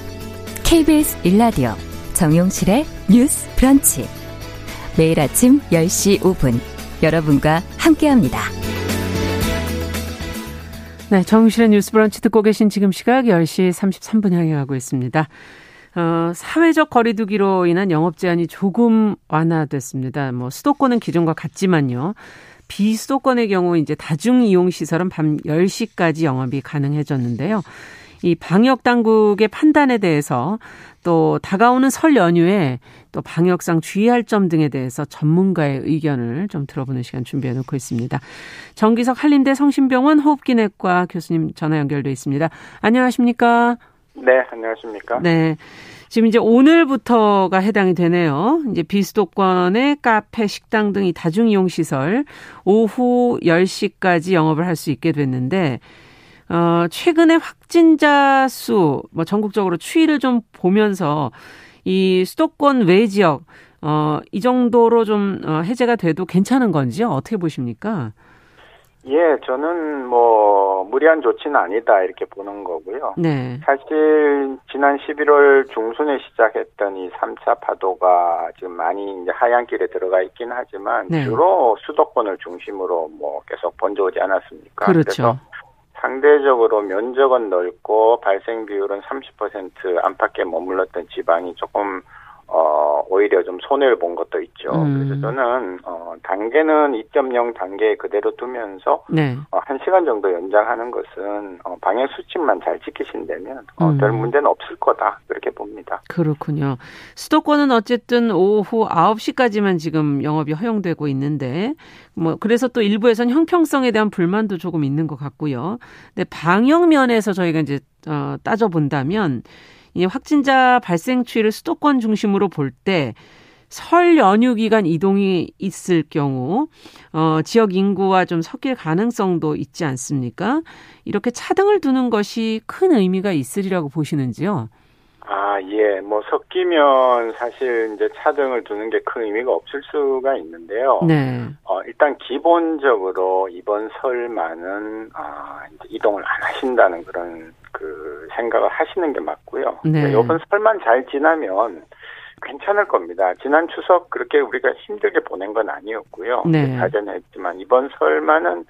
KBS 1라디오 정용실의 뉴스 브런치 매일 아침 10시 5분 여러분과 함께합니다. 네, 정용실의 뉴스 브런치 듣고 계신 지금 시각 10시 33분 향해 가고 있습니다. 사회적 거리두기로 인한 영업 제한이 조금 완화됐습니다. 수도권은 기존과 같지만요. 비수도권의 경우 이제 다중이용시설은 밤 10시까지 영업이 가능해졌는데요. 이 방역당국의 판단에 대해서 또 다가오는 설 연휴에 또 방역상 주의할 점 등에 대해서 전문가의 의견을 좀 들어보는 시간 준비해 놓고 있습니다. 정기석 한림대 성심병원 호흡기내과 교수님 전화 연결돼 있습니다. 안녕하십니까? 네, 안녕하십니까? 네. 지금 이제 오늘부터가 해당이 되네요. 이제 비수도권의 카페, 식당 등이 다중이용시설 오후 10시까지 영업을 할 수 있게 됐는데, 최근에 확진자 수, 전국적으로 추이를 좀 보면서 이 수도권 외 지역, 이 정도로 좀 해제가 돼도 괜찮은 건지요? 어떻게 보십니까? 예, 저는 무리한 조치는 아니다 이렇게 보는 거고요. 네. 사실 지난 11월 중순에 시작했던 이 3차 파도가 지금 많이 이제 하얀길에 들어가 있긴 하지만 네. 주로 수도권을 중심으로 계속 번져오지 않았습니까? 그렇죠. 그래서 상대적으로 면적은 넓고 발생 비율은 30% 안팎에 머물렀던 지방이 조금 오히려 좀 손해를 본 것도 있죠. 그래서 저는 단계는 2.0 단계 그대로 두면서 네. 1시간 정도 연장하는 것은 방역 수칙만 잘 지키신다면 별 문제는 없을 거다 그렇게 봅니다. 그렇군요. 수도권은 어쨌든 오후 9시까지만 지금 영업이 허용되고 있는데 뭐 그래서 또 일부에서는 형평성에 대한 불만도 조금 있는 것 같고요. 근데 방역 면에서 저희가 이제 따져본다면 이 확진자 발생 추이를 수도권 중심으로 볼 때 설 연휴 기간 이동이 있을 경우 지역 인구와 좀 섞일 가능성도 있지 않습니까? 이렇게 차등을 두는 것이 큰 의미가 있으리라고 보시는지요? 아, 예. 뭐 섞이면 사실 이제 차등을 두는 게 큰 의미가 없을 수가 있는데요. 네. 일단 기본적으로 이번 설만은 이제 이동을 안 하신다는 그런 생각을 하시는 게 맞고요. 네. 이번 설만 잘 지나면 괜찮을 겁니다. 지난 추석 그렇게 우리가 힘들게 보낸 건 아니었고요. 네. 자제는 했지만 이번 설만은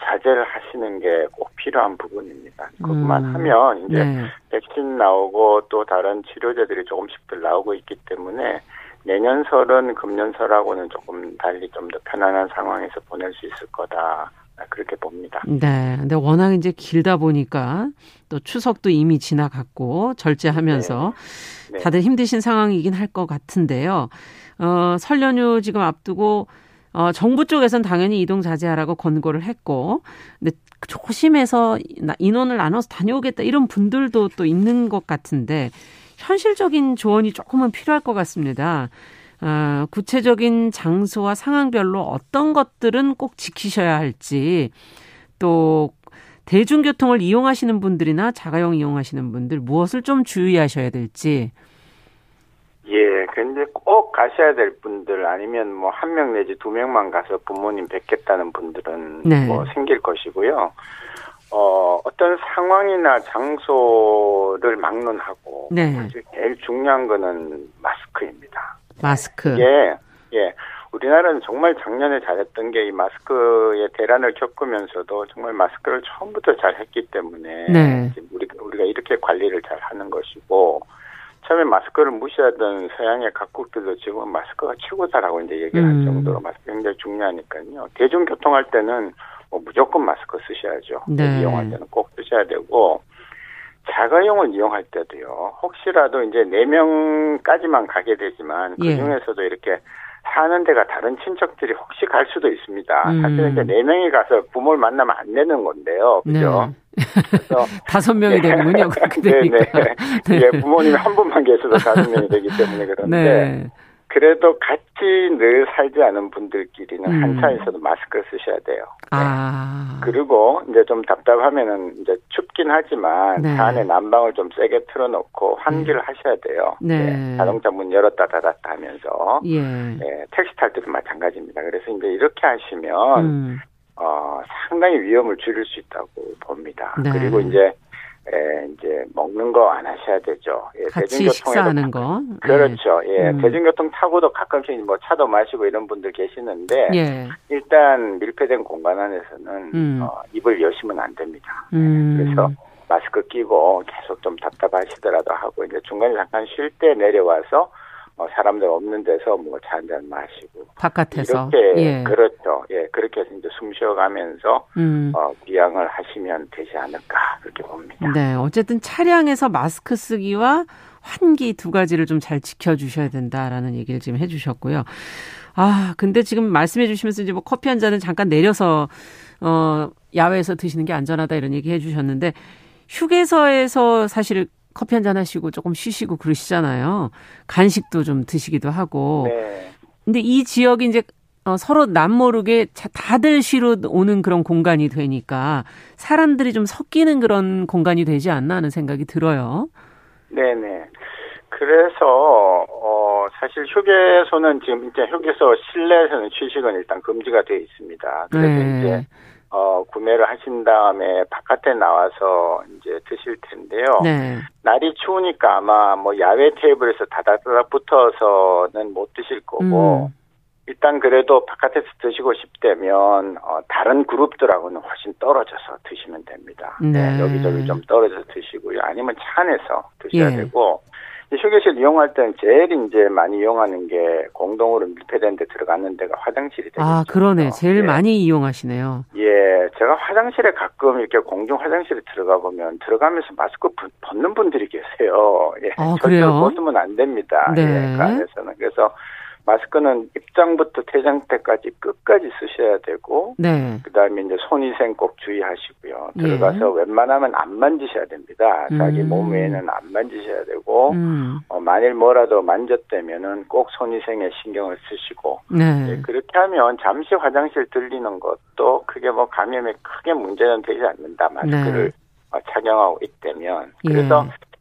자제를 하시는 게 꼭 필요한 부분입니다. 그것만 하면 이제 네. 백신 나오고 또 다른 치료제들이 조금씩들 나오고 있기 때문에 내년 설은 금년 설하고는 조금 달리 좀 더 편안한 상황에서 보낼 수 있을 거다. 그렇게 봅니다. 네. 근데 워낙 이제 길다 보니까 또 추석도 이미 지나갔고 절제하면서 네. 네. 다들 힘드신 상황이긴 할 것 같은데요. 설 연휴 지금 앞두고 정부 쪽에서는 당연히 이동 자제하라고 권고를 했고 근데 조심해서 인원을 나눠서 다녀오겠다 이런 분들도 또 있는 것 같은데 현실적인 조언이 조금은 필요할 것 같습니다. 구체적인 장소와 상황별로 어떤 것들은 꼭 지키셔야 할지 또 대중교통을 이용하시는 분들이나 자가용 이용하시는 분들 무엇을 좀 주의하셔야 될지. 예, 근데 꼭 가셔야 될 분들 아니면 뭐 한 명 내지 두 명만 가서 부모님 뵙겠다는 분들은 네. 뭐 생길 것이고요. 어떤 상황이나 장소를 막론하고 네. 사실 제일 중요한 거는 마스크입니다. 마스크. 예. 우리나라는 정말 작년에 잘했던 게 이 마스크의 대란을 겪으면서도 정말 마스크를 처음부터 잘했기 때문에 네. 우리가 이렇게 관리를 잘 하는 것이고 처음에 마스크를 무시하던 서양의 각국들도 지금은 마스크가 최고다라고 이제 얘기를 할 정도로 마스크가 굉장히 중요하니까요. 대중교통 할 때는 뭐 무조건 마스크 쓰셔야죠. 네. 이용할 때는 꼭 쓰셔야 되고. 자가용을 이용할 때도요. 혹시라도 이제 4명까지만 가게 되지만 그 중에서도 예. 이렇게 사는 데가 다른 친척들이 혹시 갈 수도 있습니다. 사실은 이제 4명이 가서 부모를 만나면 안 되는 건데요. 그죠? 네. 그래서 5명이 되는군요. 그렇게 되니까. 네. 예, 부모님이 한 분만 계셔도 5명이 되기 때문에 그런데 네. 그래도 같이 늘 살지 않은 분들끼리는 한 차에서도 마스크를 쓰셔야 돼요. 네. 그리고 이제 좀 답답하면은 이제 춥긴 하지만 네. 차 안에 난방을 좀 세게 틀어놓고 환기를 하셔야 돼요. 네. 네. 자동차 문 열었다 닫았다 하면서 예. 네. 택시 탈 때도 마찬가지입니다. 그래서 이제 이렇게 하시면 상당히 위험을 줄일 수 있다고 봅니다. 네. 그리고 이제 먹는 거 안 하셔야 되죠. 예, 같이 식사하는 거. 그렇죠. 예, 대중교통 타고도 가끔씩 뭐 차도 마시고 이런 분들 계시는데 예. 일단 밀폐된 공간 안에서는 입을 여시면 안 됩니다. 그래서 마스크 끼고 계속 좀 답답하시더라도 하고 이제 중간에 잠깐 쉴 때 내려와서 사람들 없는 데서 뭐 차 한잔 마시고 바깥에서 이렇게 예. 그렇죠. 예, 그렇게 해서 이제 숨 쉬어가면서 비양을 하시면 되지 않을까 그렇게 봅니다. 네, 어쨌든 차량에서 마스크 쓰기와 환기 두 가지를 좀 잘 지켜주셔야 된다라는 얘기를 지금 해주셨고요. 아, 근데 지금 말씀해주시면서 이제 뭐 커피 한 잔은 잠깐 내려서 야외에서 드시는 게 안전하다 이런 얘기 해주셨는데 휴게소에서 사실. 커피 한잔 하시고 조금 쉬시고 그러시잖아요. 간식도 좀 드시기도 하고. 네. 근데 이 지역이 이제 서로 남모르게 다들 쉬러 오는 그런 공간이 되니까 사람들이 좀 섞이는 그런 공간이 되지 않나 하는 생각이 들어요. 네네. 그래서 사실 휴게소는 지금 이제 휴게소 실내에서는 취식은 일단 금지가 되어 있습니다. 그래서 네. 이제 구매를 하신 다음에 바깥에 나와서 이제 드실 텐데요. 네. 날이 추우니까 아마 뭐 야외 테이블에서 다닥다닥 붙어서는 못 드실 거고, 일단 그래도 바깥에서 드시고 싶다면, 다른 그룹들하고는 훨씬 떨어져서 드시면 됩니다. 네. 여기저기 좀 떨어져서 드시고요. 아니면 차 안에서 드셔야 예. 되고, 휴게실 이용할 때는 제일 이제 많이 이용하는 게 공동으로 밀폐된 데 들어가는 데가 화장실이 되겠죠. 아, 그러네. 제일 예. 많이 이용하시네요. 예. 제가 화장실에 가끔 이렇게 공중 화장실에 들어가 보면 들어가면서 마스크 벗는 분들이 계세요. 예. 아, 그래요? 절대 벗으면 안 됩니다. 네. 예, 그 안에서는. 그래서 마스크는 입장부터 퇴장 때까지 끝까지 쓰셔야 되고, 네. 그 다음에 이제 손위생 꼭 주의하시고요. 들어가서 예. 웬만하면 안 만지셔야 됩니다. 자기 몸 외에는 안 만지셔야 되고, 만일 뭐라도 만졌다면은 꼭 손위생에 신경을 쓰시고, 네. 예, 그렇게 하면 잠시 화장실 들리는 것도 크게 뭐 감염에 크게 문제는 되지 않는다. 마스크를 네. 착용하고 있다면. 그래서 예.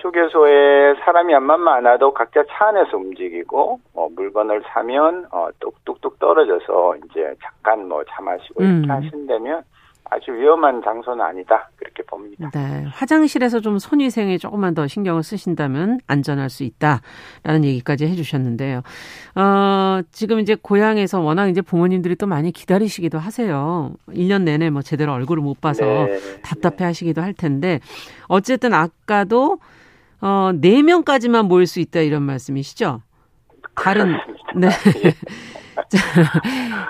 휴게소에 사람이 암만 많아도 각자 차 안에서 움직이고, 물건을 사면, 뚝뚝뚝 떨어져서, 이제, 잠깐 뭐, 차 마시고, 이렇게 하신다면, 아주 위험한 장소는 아니다. 그렇게 봅니다. 네. 화장실에서 좀 손위생에 조금만 더 신경을 쓰신다면 안전할 수 있다라는 얘기까지 해주셨는데요. 지금 이제 고향에서 워낙 이제 부모님들이 또 많이 기다리시기도 하세요. 1년 내내 뭐 제대로 얼굴을 못 봐서 네. 답답해 네. 하시기도 할 텐데, 어쨌든 아까도, 4명까지만 모일 수 있다 이런 말씀이시죠? 다른, 네.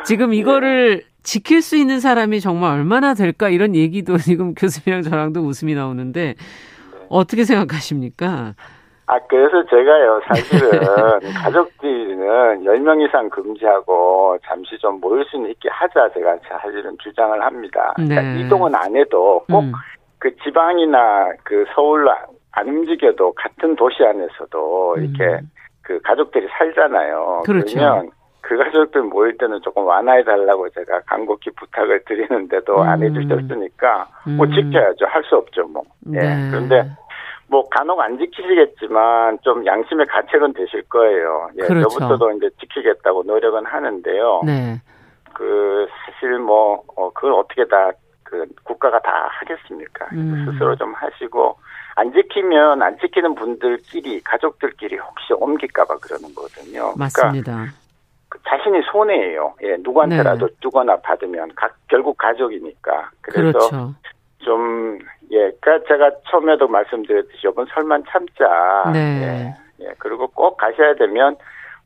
지금 이거를, 지킬 수 있는 사람이 정말 얼마나 될까 이런 얘기도 지금 교수님이랑 저랑도 웃음이 나오는데 네. 어떻게 생각하십니까? 아 그래서 제가요 사실은 가족들은 10명 이상 금지하고 잠시 좀 모일 수는 있게 하자 제가 사실은 주장을 합니다. 네. 그러니까 이동은 안 해도 꼭 그 지방이나 그 서울로 안 움직여도 같은 도시 안에서도 이렇게 그 가족들이 살잖아요. 그렇죠. 그러면 그 가족들 모일 때는 조금 완화해달라고 제가 간곡히 부탁을 드리는데도 안 해줄 수 없으니까, 뭐 지켜야죠. 할 수 없죠, 뭐. 네. 예. 그런데, 뭐, 간혹 안 지키시겠지만, 좀 양심의 가책은 되실 거예요. 예. 그렇죠. 저부터도 이제 지키겠다고 노력은 하는데요. 네. 사실 뭐, 그걸 어떻게 다, 국가가 다 하겠습니까? 스스로 좀 하시고, 안 지키면, 안 지키는 분들끼리, 가족들끼리 혹시 옮길까봐 그러는 거거든요. 맞습니다. 그러니까 자신이 손해예요. 예, 누구한테라도 네. 주거나 받으면 결국 가족이니까. 그래서 그렇죠. 좀 예, 그러니까 제가 처음에도 말씀드렸듯이 이번 설만 참자. 네. 예, 예, 그리고 꼭 가셔야 되면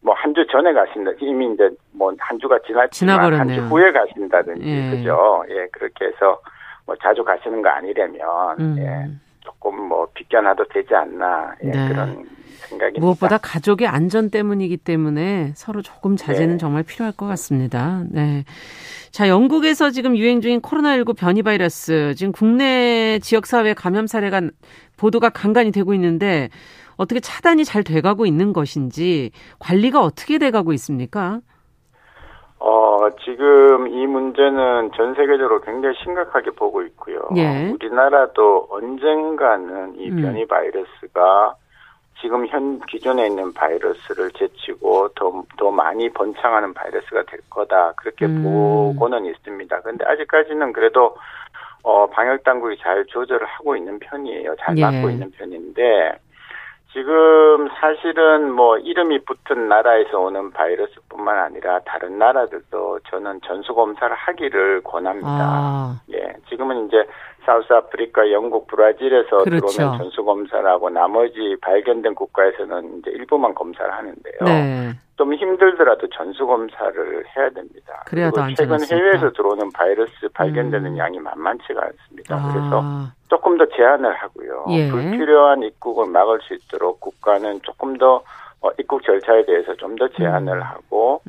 뭐 한 주 전에 가신다. 이미 이제 뭐 한 주가 지났지만 한 주 후에 가신다든지 예. 그죠. 예, 그렇게 해서 뭐 자주 가시는 거 아니라면 예, 조금 뭐 비껴나도 되지 않나 예, 네. 그런. 생각입니다. 무엇보다 가족의 안전 때문이기 때문에 서로 조금 자제는 네. 정말 필요할 것 같습니다. 네. 자, 영국에서 지금 유행 중인 코로나19 변이 바이러스, 지금 국내 지역사회 감염 사례가 보도가 간간히 되고 있는데 어떻게 차단이 잘 돼가고 있는 것인지 관리가 어떻게 돼가고 있습니까? 지금 이 문제는 전 세계적으로 굉장히 심각하게 보고 있고요. 예. 우리나라도 언젠가는 이 변이 바이러스가 지금 현 기존에 있는 바이러스를 제치고 더 많이 번창하는 바이러스가 될 거다 그렇게 보고는 있습니다. 그런데 아직까지는 그래도 방역 당국이 잘 조절을 하고 있는 편이에요. 잘 막고 예. 있는 편인데 지금 사실은 뭐 이름이 붙은 나라에서 오는 바이러스뿐만 아니라 다른 나라들도 저는 전수 검사를 하기를 권합니다. 아. 예, 지금은 이제 사우스 아프리카, 영국, 브라질에서 그렇죠. 들어오면 전수 검사를 하고 나머지 발견된 국가에서는 이제 일부만 검사를 하는데요. 네. 좀 힘들더라도 전수 검사를 해야 됩니다. 그래도 최근 해외에서 들어오는 바이러스 발견되는 양이 만만치가 않습니다. 아. 그래서 조금 더 제한을 하고요. 예. 불필요한 입국을 막을 수 있도록 국가는 조금 더 입국 절차에 대해서 좀 더 제한을 하고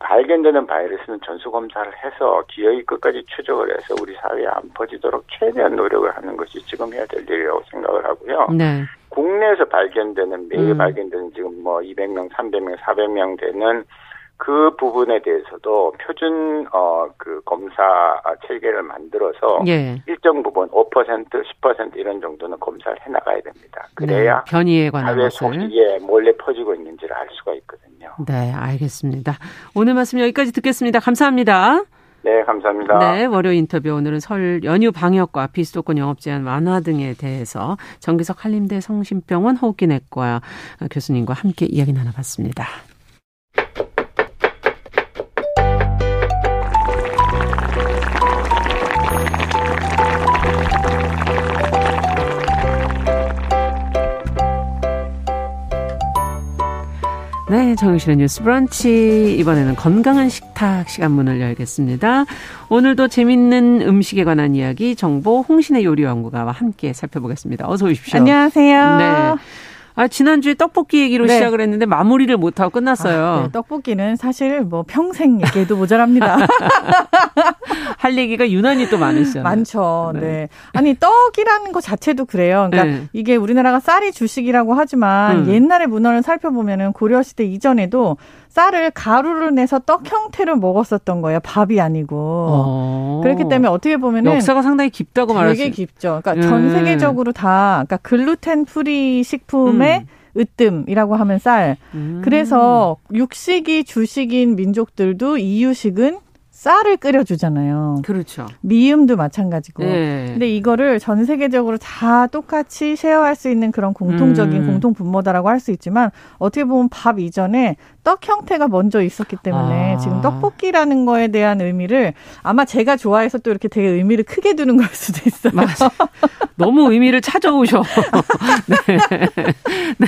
발견되는 바이러스는 전수검사를 해서 기어이 끝까지 추적을 해서 우리 사회에 안 퍼지도록 최대한 노력을 하는 것이 지금 해야 될 일이라고 생각을 하고요. 네. 국내에서 발견되는 매일 발견되는 지금 뭐 200명, 300명, 400명 되는 그 부분에 대해서도 표준 검사 체계를 만들어서 예. 일정 부분 5%, 10% 이런 정도는 검사를 해 나가야 됩니다. 그래야 네, 변이에 관한 것을 예, 몰래 퍼지고 있는지를 알 수가 있거든요. 네, 알겠습니다. 오늘 말씀 여기까지 듣겠습니다. 감사합니다. 네, 감사합니다. 네, 월요 인터뷰 오늘은 설 연휴 방역과 비수도권 영업 제한 완화 등에 대해서 정기석 한림대 성심병원 호흡기내과 교수님과 함께 이야기 나눠봤습니다. 네, 정영실의 뉴스 브런치. 이번에는 건강한 식탁 시간 문을 열겠습니다. 오늘도 재밌는 음식에 관한 이야기, 정보, 홍신의 요리 연구가와 함께 살펴보겠습니다. 어서 오십시오. 안녕하세요. 네. 아, 지난주에 떡볶이 얘기로 네. 시작을 했는데 마무리를 못하고 끝났어요. 아, 네. 떡볶이는 사실 뭐 평생 얘기해도 모자랍니다. 할 얘기가 유난히 또 많으시잖아요. 많죠. 네. 네. 아니, 떡이라는 것 자체도 그래요. 그러니까 네. 이게 우리나라가 쌀이 주식이라고 하지만 옛날의 문헌을 살펴보면은 고려시대 이전에도 쌀을 가루를 내서 떡 형태로 먹었었던 거예요. 밥이 아니고. 그렇기 때문에 어떻게 보면은 역사가 상당히 깊다고 말할 수 있어요. 되게 깊죠. 그러니까 전 세계적으로 다 그러니까 글루텐 프리 식품의 으뜸이라고 하면 쌀. 그래서 육식이 주식인 민족들도 이유식은 쌀을 끓여주잖아요. 그렇죠. 미음도 마찬가지고. 네. 근데 이거를 전 세계적으로 다 똑같이 쉐어할 수 있는 그런 공통적인 공통 분모다라고 할 수 있지만 어떻게 보면 밥 이전에 떡 형태가 먼저 있었기 때문에 지금 떡볶이라는 거에 대한 의미를 아마 제가 좋아해서 또 이렇게 되게 의미를 크게 두는 걸 수도 있어요. 맞아. 너무 의미를 찾아오셔. 네. 네.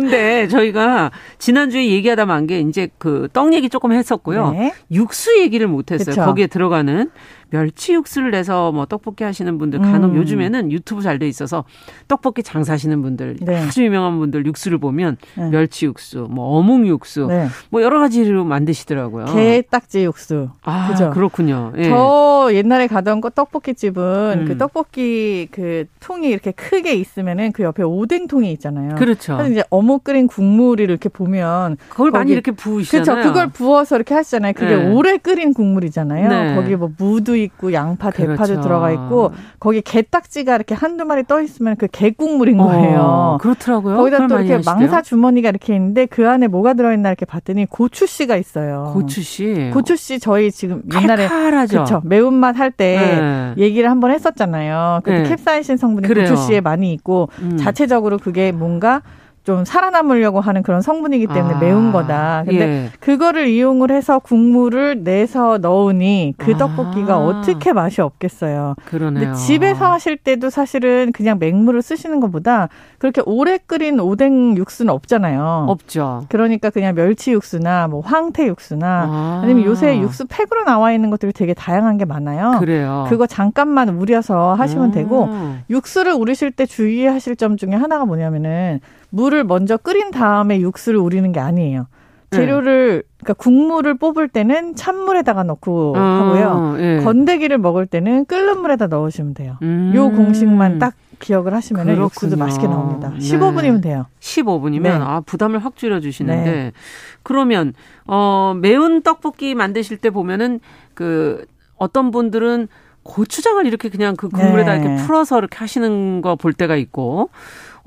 근데 저희가 지난주에 얘기하다 만 게 이제 그 떡 얘기 조금 했었고요. 네. 육수 얘기를 못했어요. 그쵸. 거기에 들어가는 멸치 육수를 내서 뭐 떡볶이 하시는 분들 간혹 요즘에는 유튜브 잘 돼 있어서 떡볶이 장사하시는 분들 네. 아주 유명한 분들 육수를 보면 네. 멸치 육수, 뭐 어묵 육수, 네. 뭐 여러 가지로 만드시더라고요. 게딱지 육수. 아, 그죠? 그렇군요. 예. 저 옛날에 가던 떡볶이 집은 그 떡볶이 그 통이 이렇게 크게 있으면은 그 옆에 오뎅통이 있잖아요. 그렇죠. 그래서 이제 어묵 끓인 국물을 이렇게 보면 그걸 많이 이렇게 부으시잖아요. 그렇죠. 그걸 부어서 이렇게 하시잖아요. 그게 네. 오래 끓인 국물이잖아요. 네. 거기에 뭐 무도 있고 양파, 그렇죠. 대파도 들어가 있고 거기 게딱지가 이렇게 한두 마리 떠 있으면 그 게국물인 거예요. 그렇더라고요. 거기다 또 이렇게 하시대요? 망사 주머니가 이렇게 있는데 그 안에 뭐가 들어있나 이렇게 봤더니 고추씨가 있어요. 고추씨. 고추씨 저희 지금 옛날에 칼칼하죠. 그렇죠. 매운맛 할 때 네. 얘기를 한번 했었잖아요. 그 네. 캡사이신 성분이 그래요. 고추씨에 많이 있고 자체적으로 그게 뭔가 좀 살아남으려고 하는 그런 성분이기 때문에 매운 거다. 근데 예. 그거를 이용을 해서 국물을 내서 넣으니 그 떡볶이가 어떻게 맛이 없겠어요. 그러네요. 근데 집에서 하실 때도 사실은 그냥 맹물을 쓰시는 것보다 그렇게 오래 끓인 오뎅 육수는 없잖아요. 없죠. 그러니까 그냥 멸치 육수나 뭐 황태 육수나 아니면 요새 육수 팩으로 나와 있는 것들이 되게 다양한 게 많아요. 그래요. 그거 잠깐만 우려서 하시면 되고 육수를 우리실 때 주의하실 점 중에 하나가 뭐냐면은 물을 먼저 끓인 다음에 육수를 우리는 게 아니에요. 재료를 그러니까 국물을 뽑을 때는 찬물에다가 넣고 하고요. 예. 건더기를 먹을 때는 끓는 물에다 넣으시면 돼요. 요 공식만 딱 기억을 하시면 육수도 맛있게 나옵니다. 네. 15분이면 돼요. 15분이면 네. 아 부담을 확 줄여주시는데 네. 그러면 매운 떡볶이 만드실 때 보면은 그 어떤 분들은 고추장을 이렇게 그냥 그 국물에다 네. 이렇게 풀어서 이렇게 하시는 거 볼 때가 있고.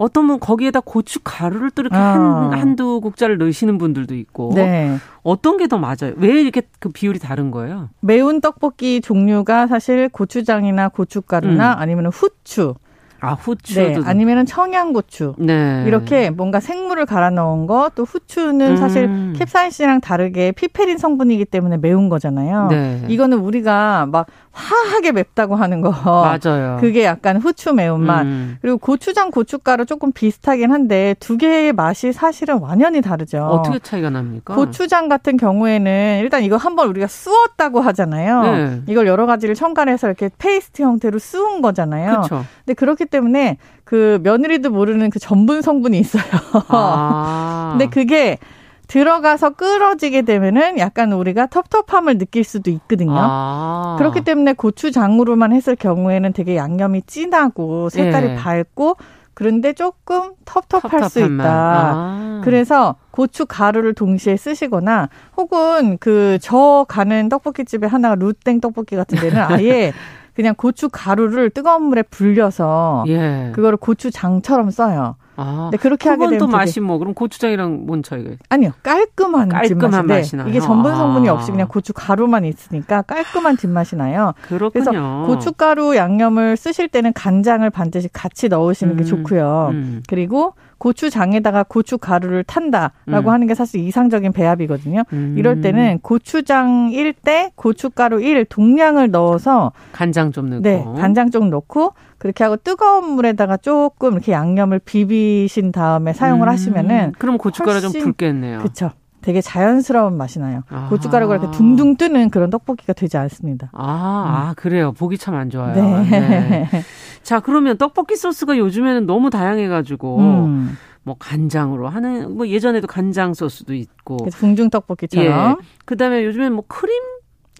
어떤 분 거기에다 고추 가루를 또 이렇게 한두 국자를 넣으시는 분들도 있고 네. 어떤 게 더 맞아요? 왜 이렇게 그 비율이 다른 거예요? 매운 떡볶이 종류가 사실 고추장이나 고춧가루나 아니면 후추. 아, 후추도. 네, 아니면은 청양고추. 네. 이렇게 뭔가 생물을 갈아 넣은 거, 또 후추는 사실 캡사이신이랑 다르게 피페린 성분이기 때문에 매운 거잖아요. 네. 이거는 우리가 막 화하게 맵다고 하는 거. 맞아요. 그게 약간 후추 매운맛. 그리고 고추장, 고춧가루 조금 비슷하긴 한데 두 개의 맛이 사실은 완연히 다르죠. 어떻게 차이가 납니까? 고추장 같은 경우에는 일단 이거 한번 우리가 쑤었다고 하잖아요. 네. 이걸 여러 가지를 첨가해서 이렇게 페이스트 형태로 쑤은 거잖아요. 그렇죠. 근데 그렇게 때문에 그 며느리도 모르는 그 전분 성분이 있어요. 근데 그게 들어가서 끓어지게 되면은 약간 우리가 텁텁함을 느낄 수도 있거든요. 그렇기 때문에 고추장으로만 했을 경우에는 되게 양념이 진하고 색깔이 예. 밝고 그런데 조금 텁텁할 수 있다. 그래서 고추 가루를 동시에 쓰시거나 혹은 그 저 가는 떡볶이집에 하나가 루땡 떡볶이 같은 데는 아예 그냥 고추 가루를 뜨거운 물에 불려서 예. 그거를 고추장처럼 써요. 근데 그렇게 하게 되면 그건 또 맛이 뭐 그럼 고추장이랑 뭔 차이가 있어요? 아니요. 깔끔한 맛이 나요. 이게 전분 성분이 없이 그냥 고추 가루만 있으니까 깔끔한 뒷맛이 나요. 그렇군요. 그래서 고춧가루 양념을 쓰실 때는 간장을 반드시 같이 넣으시는 게 좋고요. 그리고 고추장에다가 고춧가루를 탄다라고 하는 게 사실 이상적인 배합이거든요. 이럴 때는 고추장 1대 고춧가루 1 동량을 넣어서 간장 좀 넣고. 네, 간장 좀 넣고 그렇게 하고 뜨거운 물에다가 조금 이렇게 양념을 비비신 다음에 사용을 하시면은 그럼 고춧가루 좀 붉겠네요. 그렇죠. 되게 자연스러운 맛이 나요. 아. 고춧가루가 이렇게 둥둥 뜨는 그런 떡볶이가 되지 않습니다. 아, 그래요. 보기 참 안 좋아요. 네. 네. 자, 그러면 떡볶이 소스가 요즘에는 너무 다양해가지고 뭐 간장으로 하는 뭐 예전에도 간장 소스도 있고 궁중 떡볶이처럼. 예. 그다음에 요즘에는 뭐 크림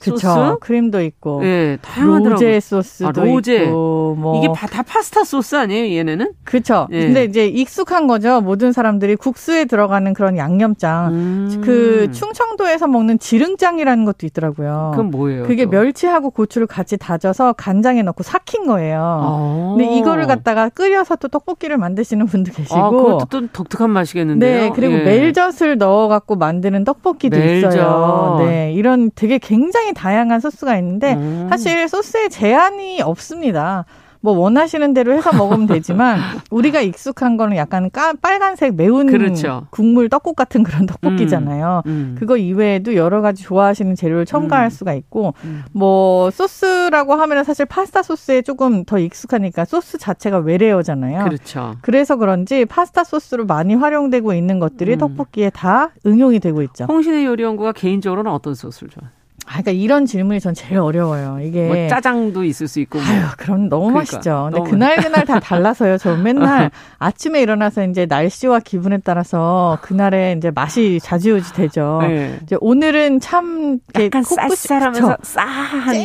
소스, 그쵸. 크림도 있고, 예, 다양하더라고요. 로제 소스도 있고, 뭐 이게 다 파스타 소스 아니에요, 얘네는? 그렇죠. 예. 근데 이제 익숙한 거죠. 모든 사람들이 국수에 들어가는 그런 양념장, 그 충청도에서 먹는 지릉장이라는 것도 있더라고요. 그건 뭐예요? 그게 또? 멸치하고 고추를 같이 다져서 간장에 넣고 삭힌 거예요. 오. 근데 이거를 갖다가 끓여서 또 떡볶이를 만드시는 분도 계시고, 아, 그것도 또 독특한 맛이겠는데요. 네, 그리고 예. 멜젓을 넣어갖고 만드는 떡볶이도 멜젓. 있어요. 네, 이런 되게 굉장히 다양한 소스가 있는데 사실 소스에 제한이 없습니다. 뭐 원하시는 대로 해서 먹으면 되지만 우리가 익숙한 거는 약간 빨간색 매운 그렇죠. 국물 떡국 같은 그런 떡볶이잖아요. 그거 이외에도 여러 가지 좋아하시는 재료를 첨가할 수가 있고 뭐 소스라고 하면 사실 파스타 소스에 조금 더 익숙하니까 소스 자체가 외래어잖아요. 그렇죠. 그래서 그런지 파스타 소스로 많이 활용되고 있는 것들이 떡볶이에 다 응용이 되고 있죠. 홍신의 요리연구가 개인적으로는 어떤 소스를 좋아해요? 그러니까 이런 질문이 전 제일 어려워요. 이게 뭐 짜장도 있을 수 있고. 뭐. 아유, 그럼 너무 그러니까, 맛있죠. 근데 너무 그날 다 달라서요. 저 맨날 아침에 일어나서 이제 날씨와 기분에 따라서 그날의 이제 맛이 좌지우지 되죠. 네. 이제 오늘은 참 약간 쌀쌀하면서 싸한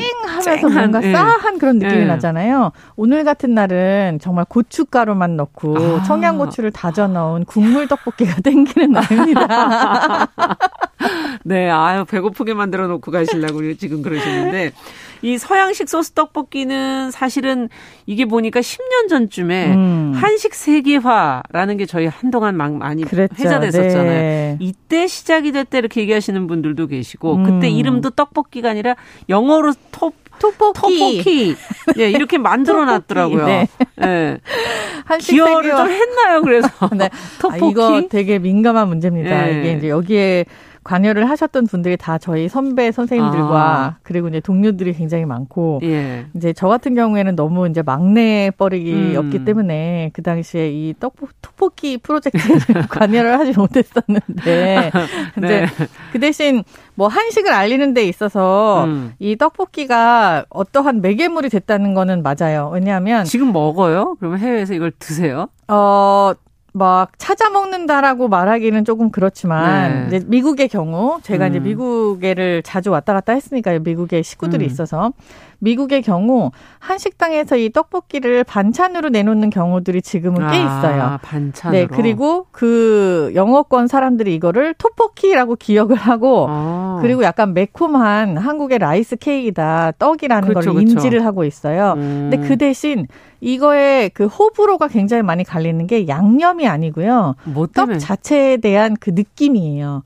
쨍하면서 뭔가 네. 싸한 그런 느낌이 네. 나잖아요. 오늘 같은 날은 정말 고춧가루만 넣고 아. 청양고추를 다져 넣은 국물 떡볶이가 땡기는 날입니다. 네, 아유 배고프게 만들어 놓고 가시려고 지금 그러시는데 이 서양식 소스 떡볶이는 사실은 이게 보니까 10년 전쯤에 한식 세계화라는 게 저희 한동안 막 많이 그랬죠. 회자됐었잖아요. 네. 이때 시작이 될 때 이렇게 얘기하시는 분들도 계시고 그때 이름도 떡볶이가 아니라 영어로 토볶이. 네, 이렇게 만들어놨더라고요. 네. 네. 기여를 좀 했나요? 그래서 네. 토볶이. 아, 이거 되게 민감한 문제입니다. 네. 이게 이제 여기에 관여를 하셨던 분들이 다 저희 선배 선생님들과 아. 그리고 이제 동료들이 굉장히 많고 예. 이제 저 같은 경우에는 너무 이제 막내 버리기였기 때문에 그 당시에 이 떡볶이 프로젝트에 관여를 하지 못했었는데 네. 이제 그 대신 뭐 한식을 알리는 데 있어서 이 떡볶이가 어떠한 매개물이 됐다는 거는 맞아요. 왜냐하면 지금 먹어요? 그러면 해외에서 이걸 드세요? 막 찾아 먹는다라고 말하기는 조금 그렇지만 네. 이제 미국의 경우 제가 이제 미국에를 자주 왔다 갔다 했으니까요. 미국의 식구들이 있어서 미국의 경우 한식당에서 이 떡볶이를 반찬으로 내놓는 경우들이 지금은 꽤 있어요. 아, 반찬으로. 네, 그리고 그 영어권 사람들이 이거를 토볶이라고 기억을 하고 아. 그리고 약간 매콤한 한국의 라이스 케이크다 떡이라는 그렇죠, 걸 인지를 그렇죠. 하고 있어요. 근데 그 대신 이거의 그 호불호가 굉장히 많이 갈리는 게 양념이 아니고요. 뭐 때문에? 떡 자체에 대한 그 느낌이에요.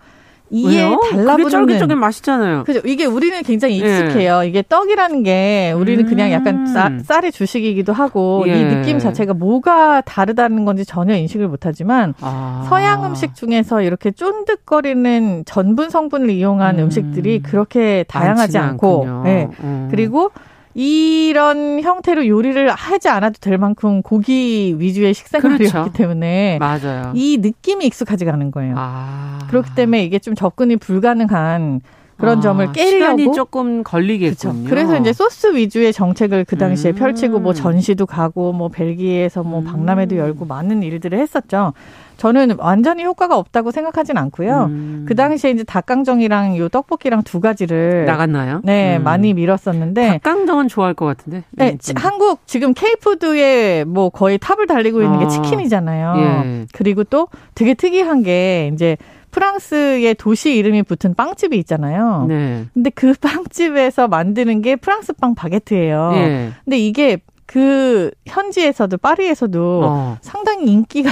이게 달라붙는. 그게 쫄깃쫄깃 맛있잖아요. 그죠. 이게 우리는 굉장히 익숙해요. 예. 이게 떡이라는 게 우리는 그냥 약간 쌀이 주식이기도 하고 예. 이 느낌 자체가 뭐가 다르다는 건지 전혀 인식을 못하지만 아. 서양 음식 중에서 이렇게 쫀득거리는 전분 성분을 이용한 음식들이 그렇게 다양하지 않고 네. 그리고 이런 형태로 요리를 하지 않아도 될 만큼 고기 위주의 식생활이었기 그렇죠. 때문에 맞아요. 이 느낌이 익숙하지가 않은 거예요. 아. 그렇기 때문에 이게 좀 접근이 불가능한 그런 아, 점을 깨려고 시간이 조금 걸리겠군요. 그쵸? 그래서 이제 소스 위주의 정책을 그 당시에 펼치고 뭐 전시도 가고 뭐 벨기에에서 뭐 박람회도 열고 많은 일들을 했었죠. 저는 완전히 효과가 없다고 생각하진 않고요. 그 당시에 이제 닭강정이랑 요 떡볶이랑 두 가지를 나갔나요? 네, 많이 밀었었는데 닭강정은 좋아할 것 같은데. 네, 한국 지금 K푸드의 뭐 거의 탑을 달리고 있는 게 치킨이잖아요. 예. 그리고 또 되게 특이한 게 이제 프랑스의 도시 이름이 붙은 빵집이 있잖아요. 네. 근데 그 빵집에서 만드는 게 프랑스 빵 바게트예요. 네. 근데 이게 그 현지에서도 파리에서도 상당히 인기가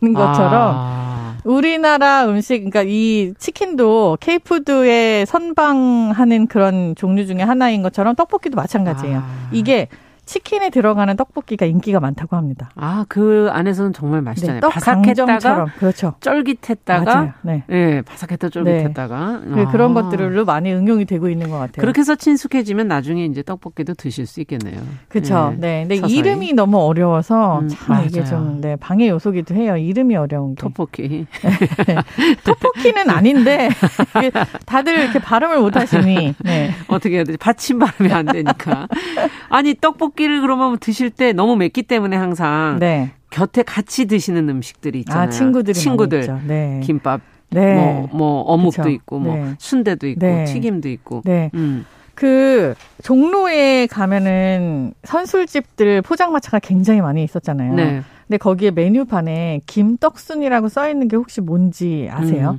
많은 것처럼 우리나라 음식, 그러니까 이 치킨도 K푸드에 선방하는 그런 종류 중에 하나인 것처럼 떡볶이도 마찬가지예요. 이게 치킨에 들어가는 떡볶이가 인기가 많다고 합니다. 아, 그 안에서는 정말 맛있잖아요. 네, 바삭했다가 그렇죠. 쫄깃했다가 네. 네, 바삭했다 쫄깃했다가 네. 아. 그런 것들로 많이 응용이 되고 있는 것 같아요. 그렇게 해서 친숙해지면 나중에 이제 떡볶이도 드실 수 있겠네요. 그렇죠. 네. 네. 근데 서서히. 이름이 너무 어려워서 참 맞아요. 이게 좀 네, 방해 요소기도 해요. 이름이 어려운 게. 토볶이. 토볶이는 아닌데 다들 이렇게 발음을 못 하시니 네. 어떻게 해야 되지? 받침 발음이 안 되니까. 아니 떡볶이를 그러면 드실 때 너무 맵기 때문에 항상 네. 곁에 같이 드시는 음식들이 있잖아요. 아, 친구들. 네. 김밥, 네. 뭐 어묵도 그쵸. 있고, 네. 뭐 순대도 있고, 네. 튀김도 있고. 네. 그 종로에 가면은 선술집들 포장마차가 굉장히 많이 있었잖아요. 네. 근데 거기에 메뉴판에 김떡순이라고 써 있는 게 혹시 뭔지 아세요?